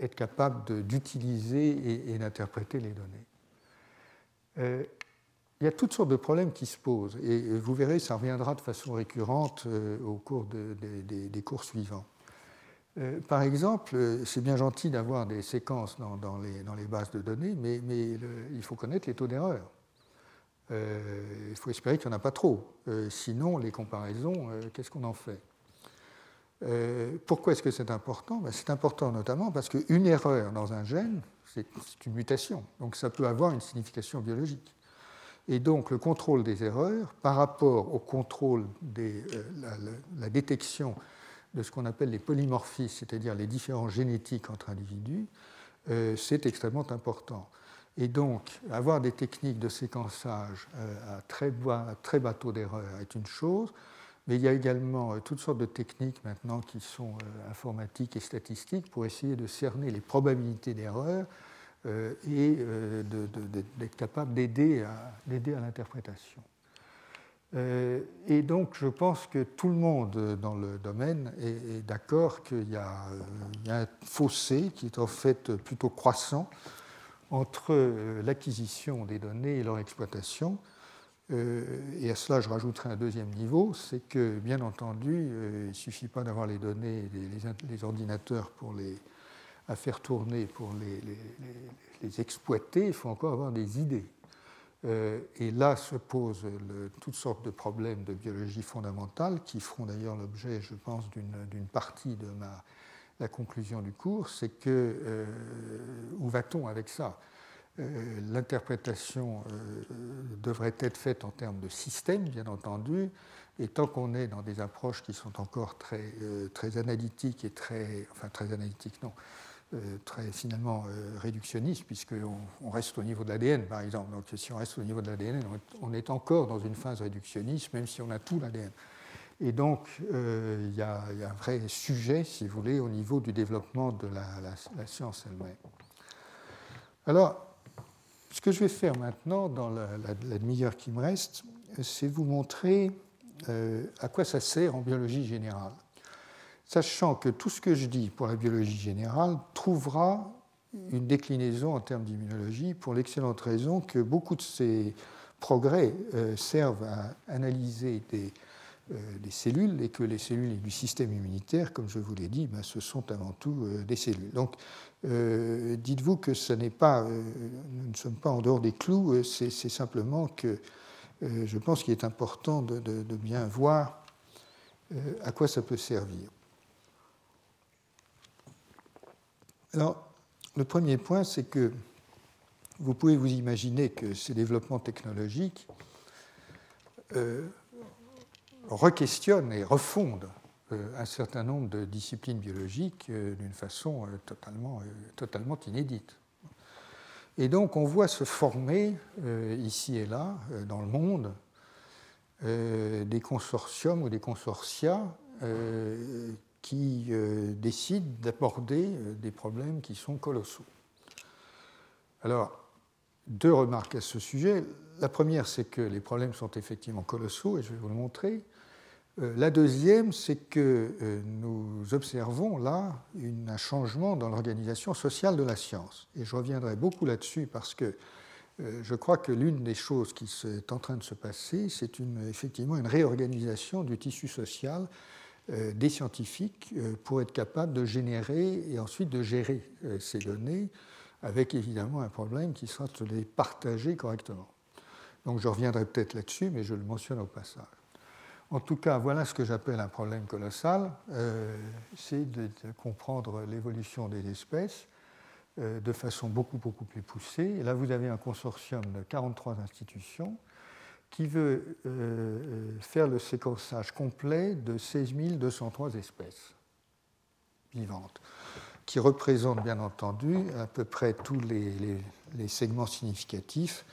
être capable d'utiliser et d'interpréter les données. Il y a toutes sortes de problèmes qui se posent, et vous verrez, ça reviendra de façon récurrente au cours des cours suivants. Par exemple, c'est bien gentil d'avoir des séquences dans les bases de données, mais il faut connaître les taux d'erreur. Il faut espérer qu'il n'y en a pas trop. Sinon, les comparaisons, qu'est-ce qu'on en fait ? Pourquoi est-ce que c'est important ? C'est important notamment parce qu'une erreur dans un gène, c'est une mutation. Donc ça peut avoir une signification biologique. Et donc le contrôle des erreurs par rapport au contrôle la détection de ce qu'on appelle les polymorphismes, c'est-à-dire les différences génétiques entre individus, c'est extrêmement important. Et donc, avoir des techniques de séquençage à très bas taux d'erreur est une chose, mais il y a également toutes sortes de techniques maintenant qui sont informatiques et statistiques pour essayer de cerner les probabilités d'erreur et d'être capable d'aider à l'interprétation. Et donc, je pense que tout le monde dans le domaine est d'accord qu'il y a un fossé qui est en fait plutôt croissant entre l'acquisition des données et leur exploitation. Et à cela, je rajouterai un deuxième niveau, c'est que, bien entendu, il ne suffit pas d'avoir les données et les ordinateurs à faire tourner pour les exploiter, il faut encore avoir des idées. Et là se posent toutes sortes de problèmes de biologie fondamentale qui feront d'ailleurs l'objet, je pense, d'une partie de la conclusion du cours, c'est que où va-t-on avec ça ? L'interprétation devrait être faite en termes de système, bien entendu, et tant qu'on est dans des approches qui sont encore très analytiques et très réductionnistes, puisqu'on reste au niveau de l'ADN, par exemple. Donc si on reste au niveau de l'ADN, on est encore dans une phase réductionniste, même si on a tout l'ADN. Et donc, il y a un vrai sujet, si vous voulez, au niveau du développement de la science elle-même. Alors, ce que je vais faire maintenant, dans la demi-heure qui me reste, c'est vous montrer à quoi ça sert en biologie générale. Sachant que tout ce que je dis pour la biologie générale trouvera une déclinaison en termes d'immunologie pour l'excellente raison que beaucoup de ces progrès servent à analyser des cellules et que les cellules du système immunitaire, comme je vous l'ai dit, ce sont avant tout des cellules. Donc, dites-vous que ce n'est pas, nous ne sommes pas en dehors des clous, c'est simplement que je pense qu'il est important de bien voir à quoi ça peut servir. Alors, le premier point, c'est que vous pouvez vous imaginer que ces développements technologiques requestionnent et refondent un certain nombre de disciplines biologiques d'une façon totalement inédite. Et donc on voit se former ici et là, dans le monde, des consortiums ou des consortia qui décident d'aborder des problèmes qui sont colossaux. Alors, deux remarques à ce sujet. La première, c'est que les problèmes sont effectivement colossaux, et je vais vous le montrer. La deuxième, c'est que nous observons là un changement dans l'organisation sociale de la science. Et je reviendrai beaucoup là-dessus parce que je crois que l'une des choses qui est en train de se passer, c'est effectivement une réorganisation du tissu social des scientifiques pour être capable de générer et ensuite de gérer ces données, avec évidemment un problème qui sera de les partager correctement. Donc je reviendrai peut-être là-dessus, mais je le mentionne au passage. En tout cas, voilà ce que j'appelle un problème colossal, c'est de comprendre l'évolution des espèces de façon beaucoup, beaucoup plus poussée. Et là, vous avez un consortium de 43 institutions qui veut faire le séquençage complet de 16 203 espèces vivantes, qui représentent bien entendu à peu près tous les segments significatifs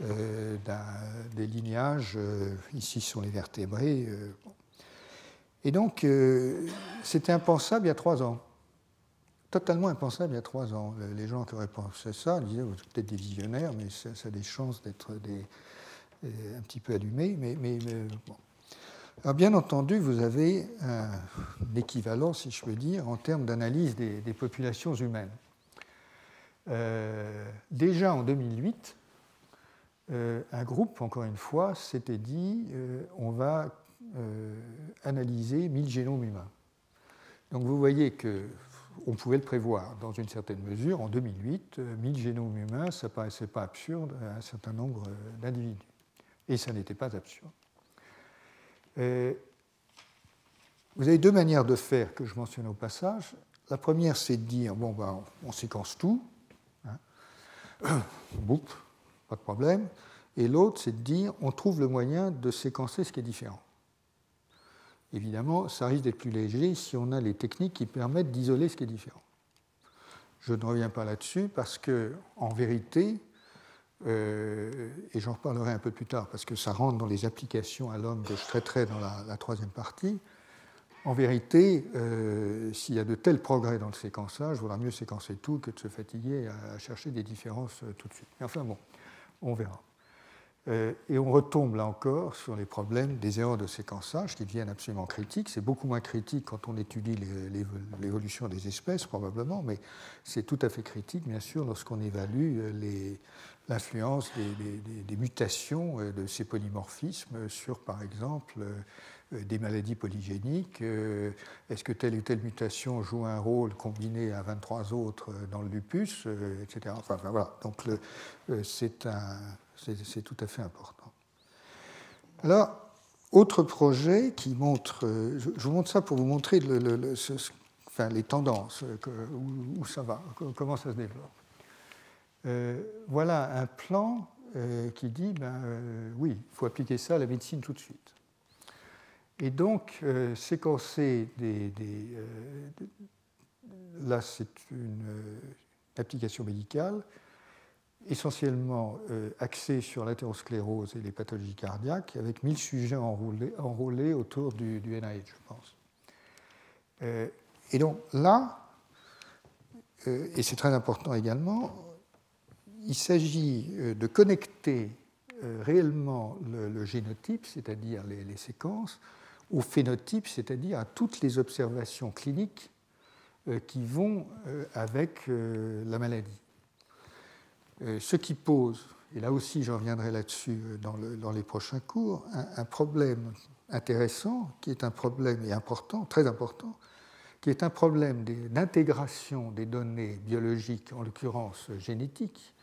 des lignages, ici sont les vertébrés. Et donc, c'était impensable il y a 3 ans. Totalement impensable il y a 3 ans. Les gens qui auraient pensé ça disaient, vous êtes peut-être des visionnaires, mais ça a des chances d'être un petit peu allumés. Mais bon. Alors, bien entendu, vous avez un équivalent, si je peux dire, en termes d'analyse des populations humaines. Déjà en 2008, un groupe, encore une fois, s'était dit on va analyser 1000 génomes humains. Donc vous voyez qu'on pouvait le prévoir dans une certaine mesure. En 2008, 1000 génomes humains, ça ne paraissait pas absurde à un certain nombre d'individus. Et ça n'était pas absurde. Vous avez deux manières de faire que je mentionne au passage. La première, c'est de dire on séquence tout, hein, boum, pas de problème. Et l'autre, c'est de dire, on trouve le moyen de séquencer ce qui est différent. Évidemment, ça risque d'être plus léger si on a les techniques qui permettent d'isoler ce qui est différent. Je ne reviens pas là-dessus parce que, en vérité, et j'en reparlerai un peu plus tard parce que ça rentre dans les applications à l'homme que je traiterai dans la troisième partie. En vérité, s'il y a de tels progrès dans le séquençage, il vaudra mieux séquencer tout que de se fatiguer à chercher des différences tout de suite. Mais enfin bon, on verra. Et on retombe là encore sur les problèmes des erreurs de séquençage qui deviennent absolument critiques. C'est beaucoup moins critique quand on étudie l'évolution des espèces, probablement, mais c'est tout à fait critique, bien sûr, lorsqu'on évalue l'influence des mutations de ces polymorphismes sur, par exemple, des maladies polygéniques. Est-ce que telle ou telle mutation joue un rôle combiné à 23 autres dans le lupus, etc. Enfin, voilà. Donc, c'est tout à fait important. Alors, autre projet qui montre... je vous montre ça pour vous montrer les tendances, où ça va, comment ça se développe. Voilà un plan qui dit, oui, il faut appliquer ça à la médecine tout de suite. Et donc, séquencer là, c'est une application médicale, essentiellement axé sur l'athérosclérose et les pathologies cardiaques, avec 1000 sujets enrôlés autour du NIH, je pense. Et donc là, et c'est très important également, il s'agit de connecter réellement le génotype, c'est-à-dire les séquences, au phénotype, c'est-à-dire à toutes les observations cliniques qui vont avec la maladie. Ce qui pose, et là aussi je reviendrai là-dessus dans les prochains cours, un problème intéressant, qui est un problème très important, qui est un problème d'intégration des données biologiques, en l'occurrence génétiques,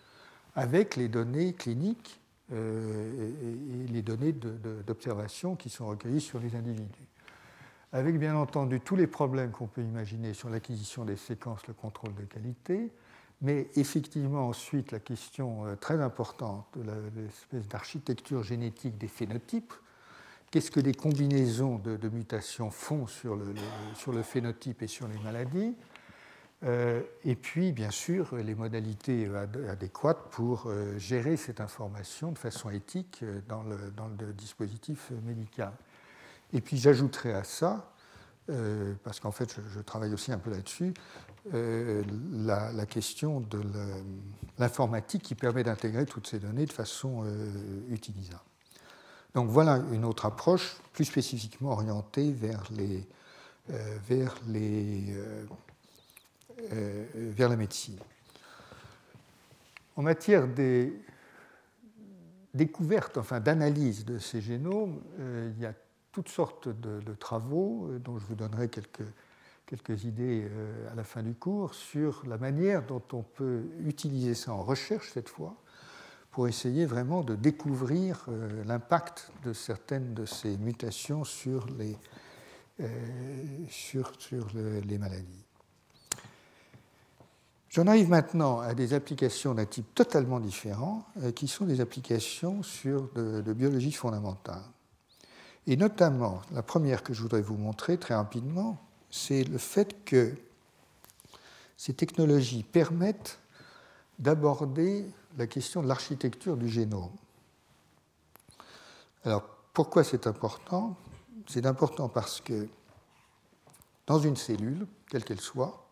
avec les données cliniques et les données d'observation qui sont recueillies sur les individus. Avec bien entendu tous les problèmes qu'on peut imaginer sur l'acquisition des séquences, le contrôle de qualité, mais effectivement, ensuite, la question très importante de l'espèce d'architecture génétique des phénotypes, qu'est-ce que les combinaisons de mutations font sur le phénotype et sur les maladies, et puis, bien sûr, les modalités adéquates pour gérer cette information de façon éthique dans le dispositif médical. Et puis, j'ajouterai à ça, parce qu'en fait, je travaille aussi un peu là-dessus, la question de l'informatique qui permet d'intégrer toutes ces données de façon utilisable. Donc voilà une autre approche plus spécifiquement orientée vers la médecine. En matière des découvertes, enfin d'analyse de ces génomes, il y a toutes sortes de travaux dont je vous donnerai quelques idées à la fin du cours sur la manière dont on peut utiliser ça en recherche cette fois pour essayer vraiment de découvrir l'impact de certaines de ces mutations sur les maladies. J'en arrive maintenant à des applications d'un type totalement différent qui sont des applications de biologie fondamentale. Et notamment, la première que je voudrais vous montrer très rapidement, c'est le fait que ces technologies permettent d'aborder la question de l'architecture du génome. Alors, pourquoi c'est important ? C'est important parce que dans une cellule, quelle qu'elle soit,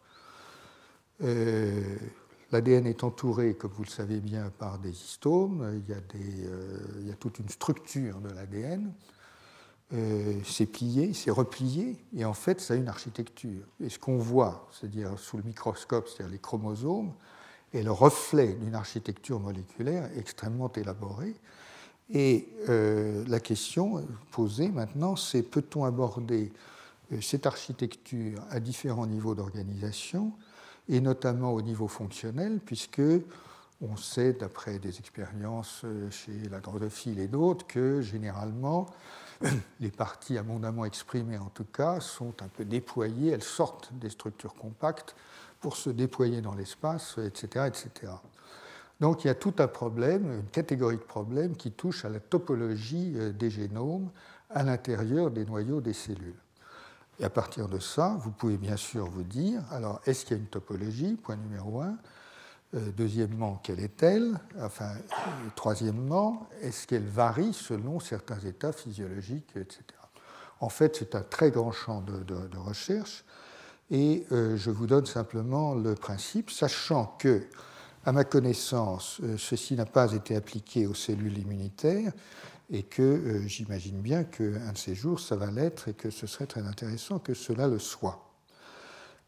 l'ADN est entouré, comme vous le savez bien, par des histones. Il y a toute une structure de l'ADN. C'est plié, c'est replié, et en fait, ça a une architecture. Et ce qu'on voit, c'est-à-dire sous le microscope, c'est-à-dire les chromosomes, est le reflet d'une architecture moléculaire extrêmement élaborée. Et la question posée maintenant, c'est peut-on aborder cette architecture à différents niveaux d'organisation, et notamment au niveau fonctionnel, puisque on sait, d'après des expériences chez la drosophile et d'autres, que généralement, les parties abondamment exprimées, en tout cas, sont un peu déployées, elles sortent des structures compactes pour se déployer dans l'espace, etc., etc. Donc il y a tout un problème, une catégorie de problèmes qui touche à la topologie des génomes à l'intérieur des noyaux des cellules. Et à partir de ça, vous pouvez bien sûr vous dire, alors est-ce qu'il y a une topologie ? Point numéro 1. Deuxièmement, quelle est-elle ? Enfin, troisièmement, est-ce qu'elle varie selon certains états physiologiques, etc. En fait, c'est un très grand champ de recherche et je vous donne simplement le principe, sachant que, à ma connaissance, ceci n'a pas été appliqué aux cellules immunitaires et que j'imagine bien qu'un de ces jours, ça va l'être et que ce serait très intéressant que cela le soit.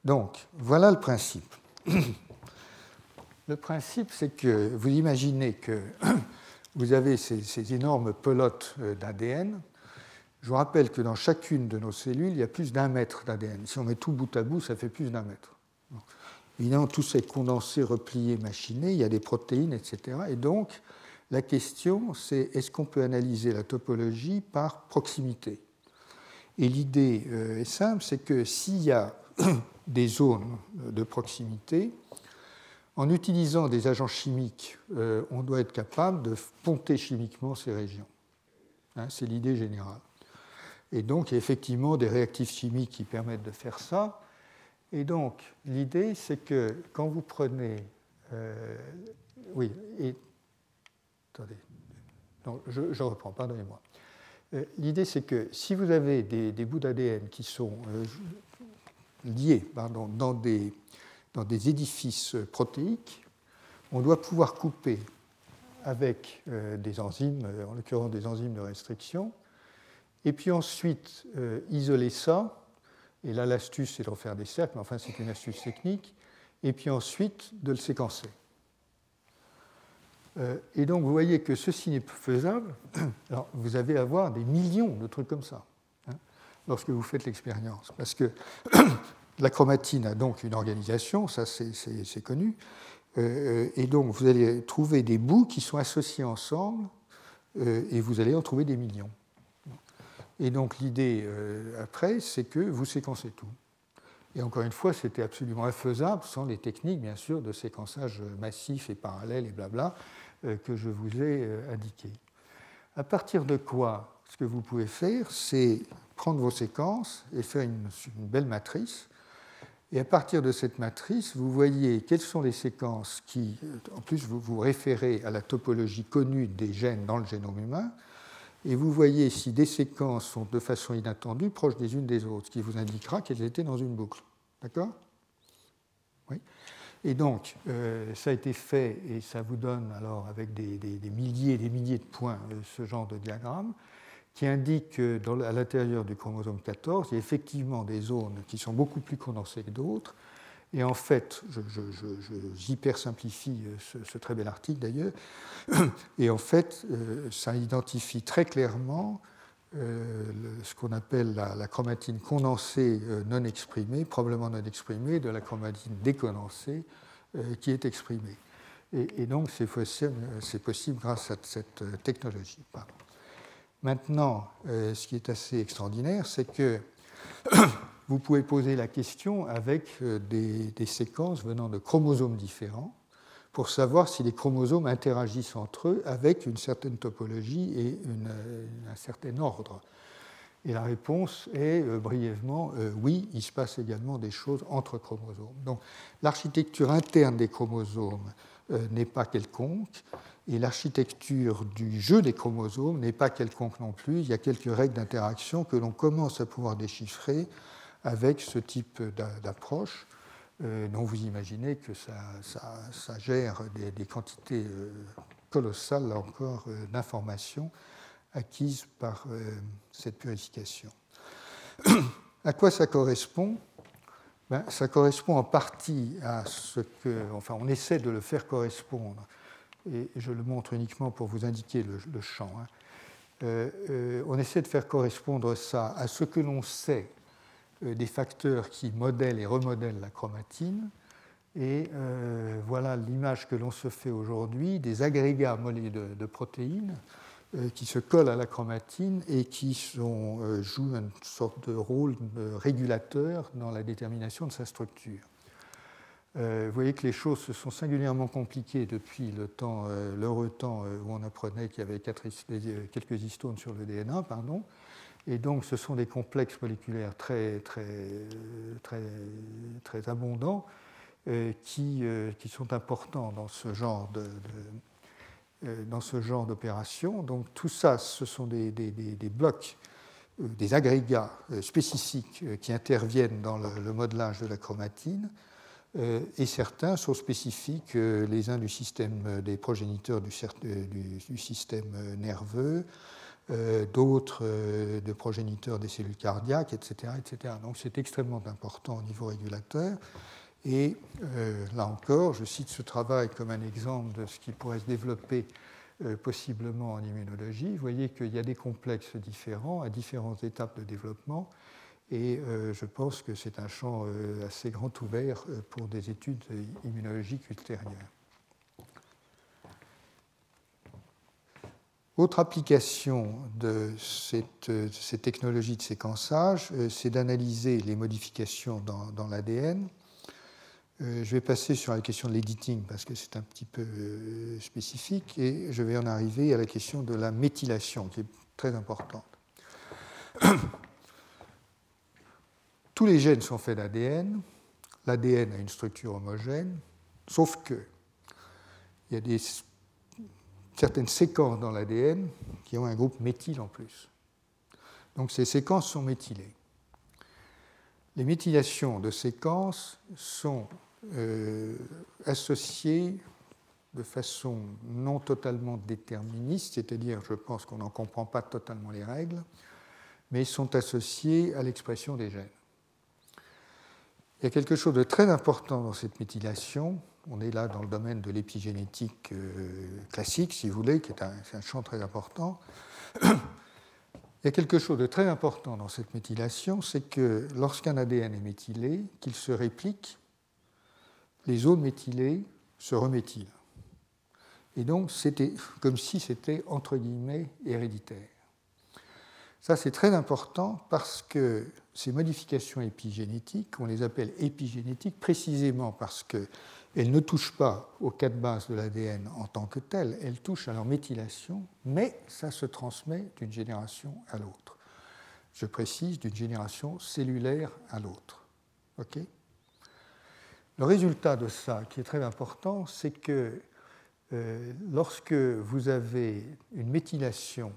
Donc, voilà le principe. Le principe, c'est que vous imaginez que vous avez ces énormes pelotes d'ADN. Je vous rappelle que dans chacune de nos cellules, il y a plus d'1 mètre d'ADN. Si on met tout bout à bout, ça fait plus d'1 mètre. Donc, évidemment, tout ça est condensé, replié, machiné, il y a des protéines, etc. Et donc, la question, c'est est-ce qu'on peut analyser la topologie par proximité ? Et l'idée est simple, c'est que s'il y a des zones de proximité, en utilisant des agents chimiques, on doit être capable de ponter chimiquement ces régions. Hein, c'est l'idée générale. Et donc, il y a effectivement des réactifs chimiques qui permettent de faire ça. Et donc, l'idée, c'est que quand vous prenez... Attendez. Non, je reprends, pardonnez-moi. L'idée, c'est que si vous avez des bouts d'ADN qui sont liés dans des édifices protéiques, on doit pouvoir couper avec des enzymes, en l'occurrence des enzymes de restriction, et puis ensuite isoler ça, et là l'astuce c'est d'en faire des cercles, mais enfin c'est une astuce technique, et puis ensuite de le séquencer. Et donc vous voyez que ceci n'est plus faisable, alors vous allez avoir des millions de trucs comme ça, hein, lorsque vous faites l'expérience, parce que... La chromatine a donc une organisation, ça c'est connu, et donc vous allez trouver des bouts qui sont associés ensemble et vous allez en trouver des millions. Et donc l'idée après, c'est que vous séquencez tout. Et encore une fois, c'était absolument infaisable sans les techniques, bien sûr, de séquençage massif et parallèle et blabla que je vous ai indiqué. À partir de quoi, ce que vous pouvez faire, c'est prendre vos séquences et faire une belle matrice. Et à partir de cette matrice, vous voyez quelles sont les séquences qui, en plus, vous vous référez à la topologie connue des gènes dans le génome humain, et vous voyez si des séquences sont de façon inattendue proches des unes des autres, ce qui vous indiquera qu'elles étaient dans une boucle. D'accord ? Oui. Et donc, ça a été fait, et ça vous donne, alors, avec des milliers et des milliers de points, ce genre de diagramme, qui indique qu'à l'intérieur du chromosome 14, il y a effectivement des zones qui sont beaucoup plus condensées que d'autres. Et en fait, je hyper-simplifie ce très bel article d'ailleurs, et en fait, ça identifie très clairement ce qu'on appelle la chromatine condensée non exprimée, probablement non exprimée, de la chromatine décondensée qui est exprimée. Et donc, c'est possible grâce à cette technologie. Pardon. Maintenant, ce qui est assez extraordinaire, c'est que vous pouvez poser la question avec des séquences venant de chromosomes différents pour savoir si les chromosomes interagissent entre eux avec une certaine topologie et un certain ordre. Et la réponse est brièvement oui, il se passe également des choses entre chromosomes. Donc l'architecture interne des chromosomes n'est pas quelconque, et l'architecture du jeu des chromosomes n'est pas quelconque non plus. Il y a quelques règles d'interaction que l'on commence à pouvoir déchiffrer avec ce type d'approche, dont vous imaginez que ça gère des quantités colossales, là encore, d'informations acquises par cette purification. À quoi ça correspond ? Ben, ça correspond en partie à ce que... Enfin, on essaie de le faire correspondre, et je le montre uniquement pour vous indiquer le champ, hein. On essaie de faire correspondre ça à ce que l'on sait des facteurs qui modèlent et remodèlent la chromatine, et voilà l'image que l'on se fait aujourd'hui des agrégats de protéines qui se collent à la chromatine et qui jouent une sorte de rôle de régulateur dans la détermination de sa structure. Vous voyez que les choses se sont singulièrement compliquées depuis l'heureux temps où on apprenait qu'il y avait quelques histones sur le DNA, pardon. Et donc ce sont des complexes moléculaires très, très, très, très abondants qui sont importants dans ce genre d'opérations. Donc tout ça, ce sont des blocs, des agrégats spécifiques qui interviennent dans le modelage de la chromatine, et certains sont spécifiques, les uns du système des progéniteurs du système nerveux, d'autres de progéniteurs des cellules cardiaques, etc., etc. Donc c'est extrêmement important au niveau régulateur. Et là encore, je cite ce travail comme un exemple de ce qui pourrait se développer possiblement en immunologie. Vous voyez qu'il y a des complexes différents à différentes étapes de développement, et je pense que c'est un champ assez grand ouvert pour des études immunologiques ultérieures. Autre application de cette technologie de séquençage, c'est d'analyser les modifications dans l'ADN. Je vais passer sur la question de l'editing parce que c'est un petit peu spécifique, et je vais en arriver à la question de la méthylation qui est très importante. Tous les gènes sont faits d'ADN. L'ADN a une structure homogène, sauf que il y a certaines séquences dans l'ADN qui ont un groupe méthyle en plus. Donc ces séquences sont méthylées. Les méthylations de séquences sont associées de façon non totalement déterministe, c'est-à-dire je pense qu'on n'en comprend pas totalement les règles, mais sont associées à l'expression des gènes. Il y a quelque chose de très important dans cette méthylation. On est là dans le domaine de l'épigénétique classique, si vous voulez, qui est un champ très important. Il y a quelque chose de très important dans cette méthylation, c'est que lorsqu'un ADN est méthylé, qu'il se réplique, les zones méthylées se reméthylent. Et donc, c'était comme si c'était, entre guillemets, héréditaire. Ça, c'est très important parce que ces modifications épigénétiques, on les appelle épigénétiques précisément parce qu'elles ne touchent pas aux cas de base de l'ADN en tant que telles, elles touchent à leur méthylation, mais ça se transmet d'une génération à l'autre. Je précise, d'une génération cellulaire à l'autre. Okay ? Le résultat de ça, qui est très important, c'est que lorsque vous avez une méthylation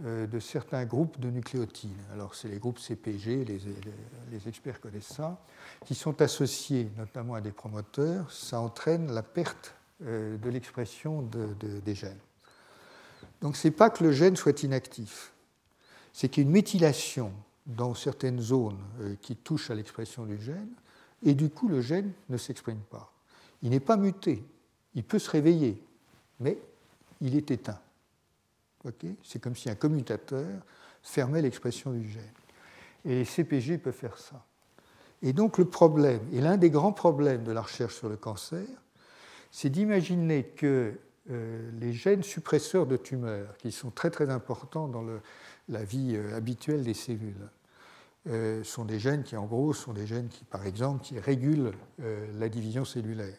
de certains groupes de nucléotides. Alors, c'est les groupes CpG, les experts connaissent ça, qui sont associés notamment à des promoteurs. Ça entraîne la perte de l'expression des gènes. Donc, ce n'est pas que le gène soit inactif. C'est qu'il y a une méthylation dans certaines zones qui touchent à l'expression du gène, et du coup, le gène ne s'exprime pas. Il n'est pas muté. Il peut se réveiller, mais il est éteint. Okay, c'est comme si un commutateur fermait l'expression du gène. Et les CpG peuvent faire ça. Et donc le problème, et l'un des grands problèmes de la recherche sur le cancer, c'est d'imaginer que les gènes suppresseurs de tumeurs, qui sont très très importants dans la vie habituelle des cellules, sont des gènes qui en gros sont des gènes qui, par exemple, qui régulent la division cellulaire.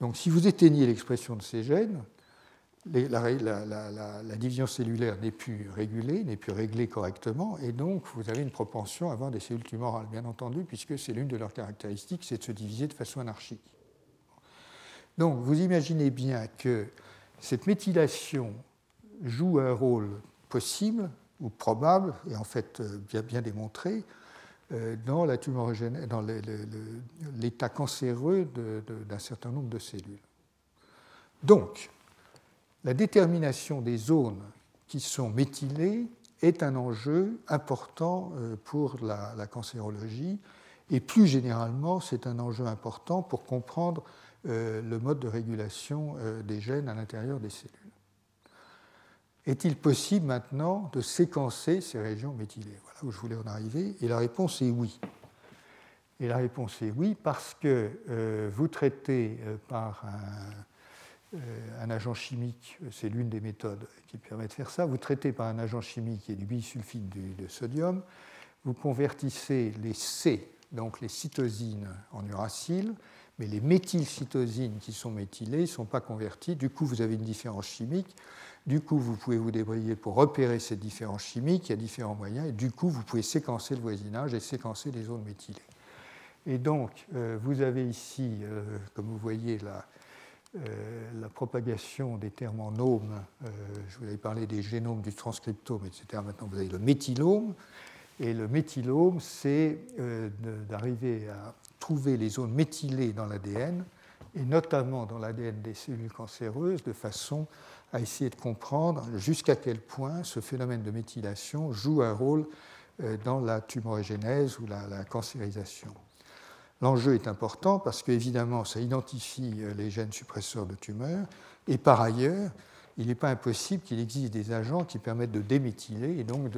Donc si vous éteignez l'expression de ces gènes, la division cellulaire n'est plus régulée, n'est plus réglée correctement, et donc vous avez une propension à avoir des cellules tumorales, bien entendu, puisque c'est l'une de leurs caractéristiques, c'est de se diviser de façon anarchique. Donc vous imaginez bien que cette méthylation joue un rôle possible ou probable, et en fait bien démontré, dans l'état cancéreux d'un certain nombre de cellules. Donc, la détermination des zones qui sont méthylées est un enjeu important pour la cancérologie, et plus généralement, c'est un enjeu important pour comprendre le mode de régulation des gènes à l'intérieur des cellules. Est-il possible maintenant de séquencer ces régions méthylées ? Voilà où je voulais en arriver, et la réponse est oui. Et la réponse est oui parce que vous traitez par un agent chimique, c'est l'une des méthodes qui permet de faire ça, vous traitez par un agent chimique qui est du bisulfite de sodium, vous convertissez les C, donc les cytosines, en uracile, mais les méthylcytosines qui sont méthylées ne sont pas converties, du coup vous avez une différence chimique, du coup vous pouvez vous débrouiller pour repérer cette différence chimique, il y a différents moyens, et du coup vous pouvez séquencer le voisinage et séquencer les zones méthylées. Et donc, vous avez ici, comme vous voyez, la propagation des termes en omes. Je vous avais parlé des génomes, du transcriptome, etc. Maintenant, vous avez le méthylome. Et le méthylome, c'est d'arriver à trouver les zones méthylées dans l'ADN, et notamment dans l'ADN des cellules cancéreuses, de façon à essayer de comprendre jusqu'à quel point ce phénomène de méthylation joue un rôle dans la tumorigénèse ou la cancérisation. L'enjeu est important parce qu'évidemment, ça identifie les gènes suppresseurs de tumeurs, et par ailleurs, il n'est pas impossible qu'il existe des agents qui permettent de déméthyler et donc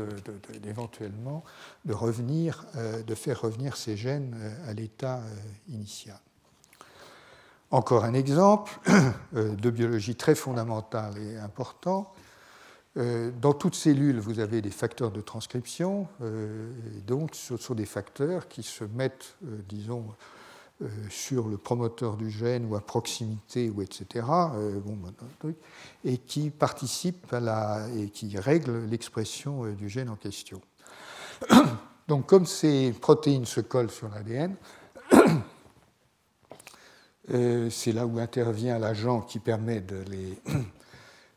éventuellement de faire revenir ces gènes à l'état initial. Encore un exemple de biologie très fondamentale et important. Dans toute cellule, vous avez des facteurs de transcription, et donc ce sont des facteurs qui se mettent, disons, sur le promoteur du gène ou à proximité, ou etc., et qui participent et qui règlent l'expression du gène en question. Donc, comme ces protéines se collent sur l'ADN, c'est là où intervient l'agent qui permet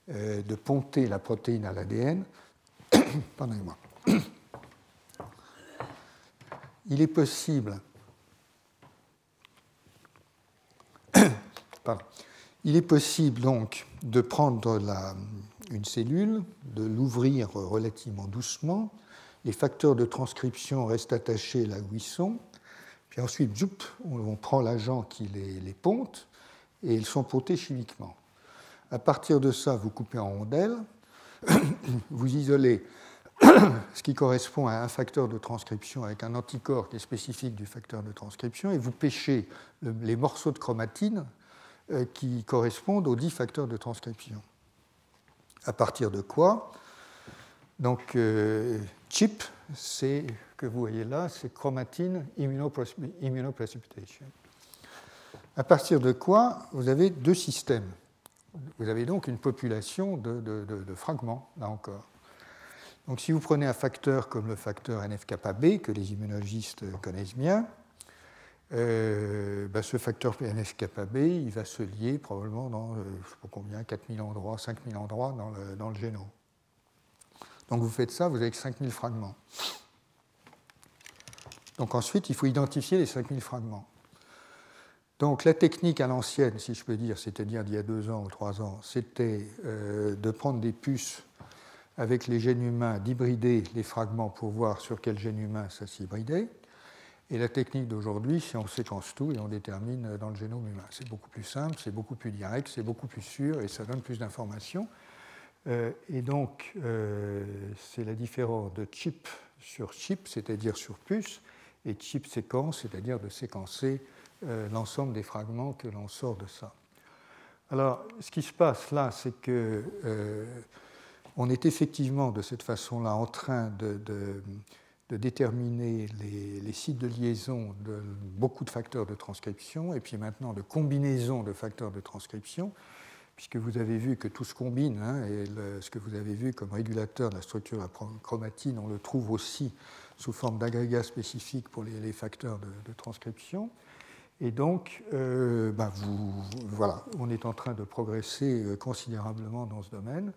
de ponter la protéine à l'ADN. Pardonnez-moi. Il est possible... Il est possible donc de prendre une cellule, de l'ouvrir relativement doucement, les facteurs de transcription restent attachés là où ils sont, puis ensuite, zoup, on prend l'agent qui les ponte, et ils sont pontés chimiquement. À partir de ça, vous coupez en rondelles, vous isolez ce qui correspond à un facteur de transcription avec un anticorps qui est spécifique du facteur de transcription, et vous pêchez les morceaux de chromatine qui correspondent aux 10 facteurs de transcription. À partir de quoi ? Donc, CHIP, c'est que vous voyez là, c'est chromatine immunoprecipitation. À partir de quoi, vous avez deux systèmes. Vous avez donc une population de fragments, là encore. Donc, si vous prenez un facteur comme le facteur NF-kappa-B, que les immunologistes connaissent bien, ce facteur NF-kappa-B, il va se lier probablement dans, je ne sais pas combien, 4000 endroits, 5000 endroits dans le génome. Donc vous faites ça, vous avez 5000 fragments. Donc ensuite, il faut identifier les 5000 fragments. Donc la technique à l'ancienne, si je peux dire, c'est-à-dire d'il y a 2 ans ou 3 ans, c'était de prendre des puces avec les gènes humains, d'hybrider les fragments pour voir sur quel gène humain ça s'hybridait. Et la technique d'aujourd'hui, c'est on séquence tout et on détermine dans le génome humain. C'est beaucoup plus simple, c'est beaucoup plus direct, c'est beaucoup plus sûr et ça donne plus d'informations. Et donc, c'est la différence de chip, c'est-à-dire sur puce, et chip séquence, c'est-à-dire de séquencer l'ensemble des fragments que l'on sort de ça. Alors, ce qui se passe là, c'est que on est effectivement de cette façon-là en train de déterminer les sites de liaison de beaucoup de facteurs de transcription et puis maintenant de combinaison de facteurs de transcription, puisque vous avez vu que tout se combine, et ce que vous avez vu comme régulateur de la structure à chromatine, on le trouve aussi sous forme d'agrégats spécifiques pour les facteurs de transcription. Et donc, on est en train de progresser considérablement dans ce domaine.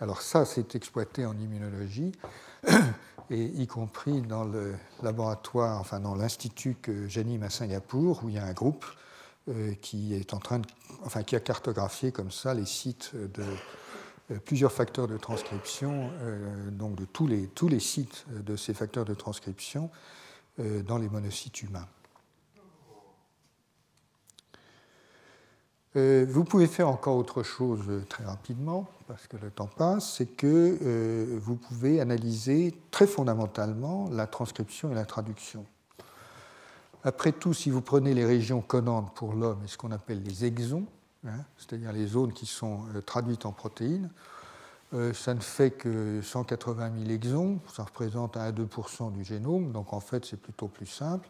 Alors ça, c'est exploité en immunologie, et y compris dans le laboratoire, enfin dans l'institut que j'anime à Singapour, où il y a un groupe qui est en train de, enfin qui a cartographié comme ça les sites de plusieurs facteurs de transcription, donc de tous les sites de ces facteurs de transcription dans les monocytes humains. Vous pouvez faire encore autre chose très rapidement, parce que le temps passe, c'est que vous pouvez analyser très fondamentalement la transcription et la traduction. Après tout, si vous prenez les régions codantes pour l'homme et ce qu'on appelle les exons, c'est-à-dire les zones qui sont traduites en protéines, ça ne fait que 180 000 exons, ça représente 1 à 2% du génome, donc en fait c'est plutôt plus simple.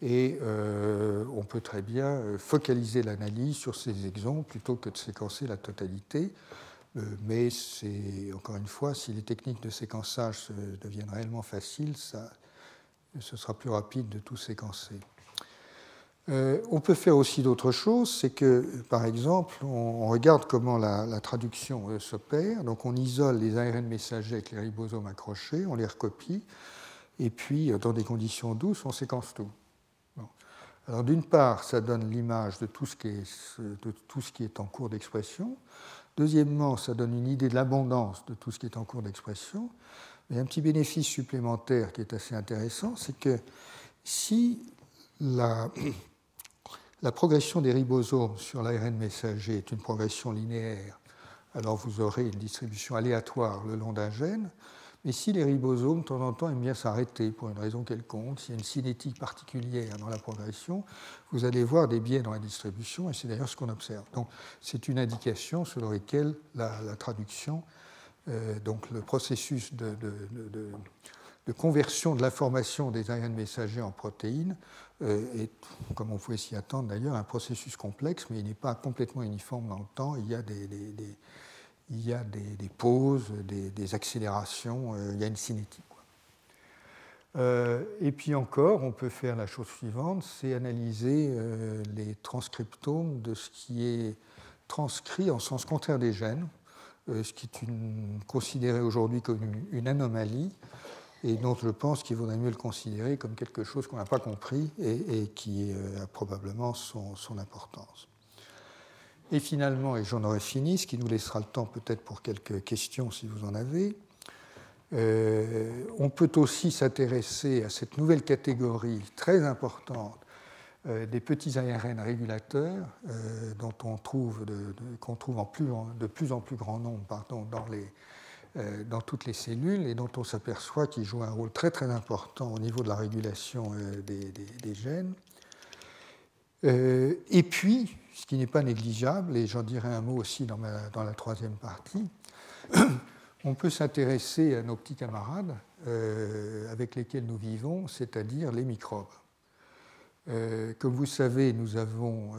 Et on peut très bien focaliser l'analyse sur ces exons plutôt que de séquencer la totalité. Mais c'est, encore une fois, si les techniques de séquençage deviennent réellement faciles, ce sera plus rapide de tout séquencer. On peut faire aussi d'autres choses, c'est que, par exemple, on regarde comment la traduction s'opère. Donc, on isole les ARN messagers avec les ribosomes accrochés, on les recopie, et puis, dans des conditions douces, on séquence tout. Bon. Alors, d'une part, ça donne l'image de tout ce qui est en cours d'expression. Deuxièmement, ça donne une idée de l'abondance de tout ce qui est en cours d'expression. Mais un petit bénéfice supplémentaire qui est assez intéressant, c'est que si la progression des ribosomes sur l'ARN messager est une progression linéaire, alors vous aurez une distribution aléatoire le long d'un gène, mais si les ribosomes, de temps en temps, aiment bien s'arrêter pour une raison quelconque, s'il y a une cinétique particulière dans la progression, vous allez voir des biais dans la distribution, et c'est d'ailleurs ce qu'on observe. Donc, c'est une indication selon laquelle la traduction, donc le processus de conversion de l'information des ARN messagers en protéines est, comme on pouvait s'y attendre d'ailleurs, un processus complexe, mais il n'est pas complètement uniforme dans le temps. Il y a des pauses, des accélérations, il y a une cinétique. Et puis encore, on peut faire la chose suivante, c'est analyser les transcriptomes de ce qui est transcrit en sens contraire des gènes, ce qui est considéré aujourd'hui comme une anomalie, et dont je pense qu'il vaudrait mieux le considérer comme quelque chose qu'on n'a pas compris et qui a probablement son importance. Et finalement, et j'en aurai fini, ce qui nous laissera le temps peut-être pour quelques questions si vous en avez, on peut aussi s'intéresser à cette nouvelle catégorie très importante des petits ARN régulateurs qu'on trouve de plus en plus grand nombre dans toutes les cellules et dont on s'aperçoit qu'ils jouent un rôle très très important au niveau de la régulation des gènes. Et puis, ce qui n'est pas négligeable, et j'en dirai un mot aussi dans la troisième partie, on peut s'intéresser à nos petits camarades avec lesquels nous vivons, c'est-à-dire les microbes. Comme vous savez, nous avons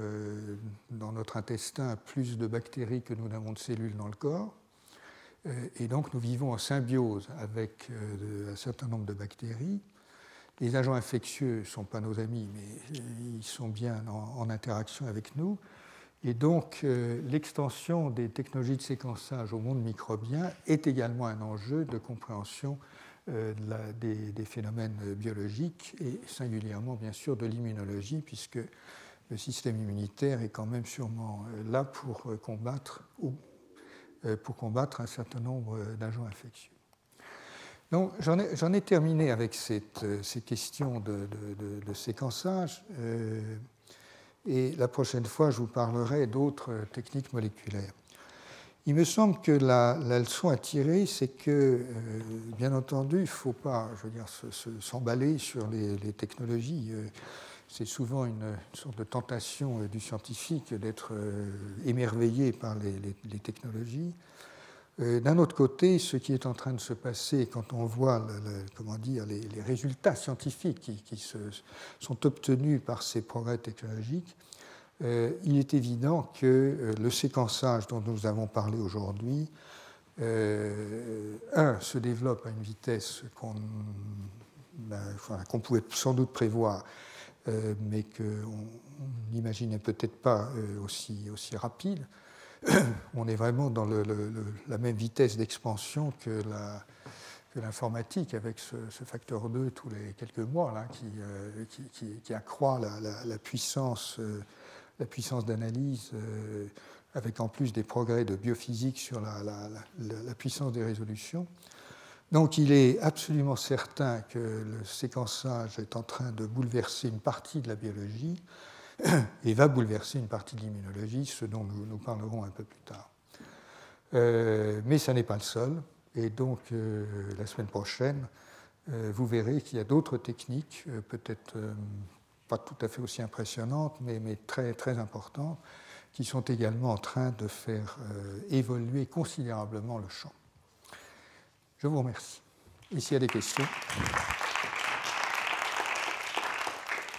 dans notre intestin plus de bactéries que nous n'avons de cellules dans le corps. Et donc, nous vivons en symbiose avec un certain nombre de bactéries. Les agents infectieux ne sont pas nos amis, mais ils sont bien en interaction avec nous. Et donc, l'extension des technologies de séquençage au monde microbien est également un enjeu de compréhension des phénomènes biologiques et singulièrement, bien sûr, de l'immunologie, puisque le système immunitaire est quand même sûrement là pour combattre un certain nombre d'agents infectieux. Donc, j'en ai terminé avec ces questions de séquençage. Et la prochaine fois, je vous parlerai d'autres techniques moléculaires. Il me semble que la leçon à tirer, c'est que, bien entendu, il ne faut pas, je veux dire, s'emballer sur les technologies. C'est souvent une sorte de tentation du scientifique d'être émerveillé par les technologies. D'un autre côté, ce qui est en train de se passer, quand on voit les résultats scientifiques qui sont obtenus par ces progrès technologiques, il est évident que le séquençage dont nous avons parlé aujourd'hui, se développe à une vitesse qu'on pouvait sans doute prévoir, mais qu'on n'imaginait peut-être pas aussi rapide. On est vraiment dans la même vitesse d'expansion que l'informatique, avec ce facteur 2 tous les quelques mois, là, qui accroît la puissance d'analyse, avec en plus des progrès de biophysique sur la puissance des résolutions. Donc, il est absolument certain que le séquençage est en train de bouleverser une partie de la biologie et va bouleverser une partie de l'immunologie, ce dont nous parlerons un peu plus tard. Mais ça n'est pas le seul. Et donc, la semaine prochaine, vous verrez qu'il y a d'autres techniques, peut-être pas tout à fait aussi impressionnantes, mais très, très importantes, qui sont également en train de faire évoluer considérablement le champ. Je vous remercie. Et s'il y a des questions...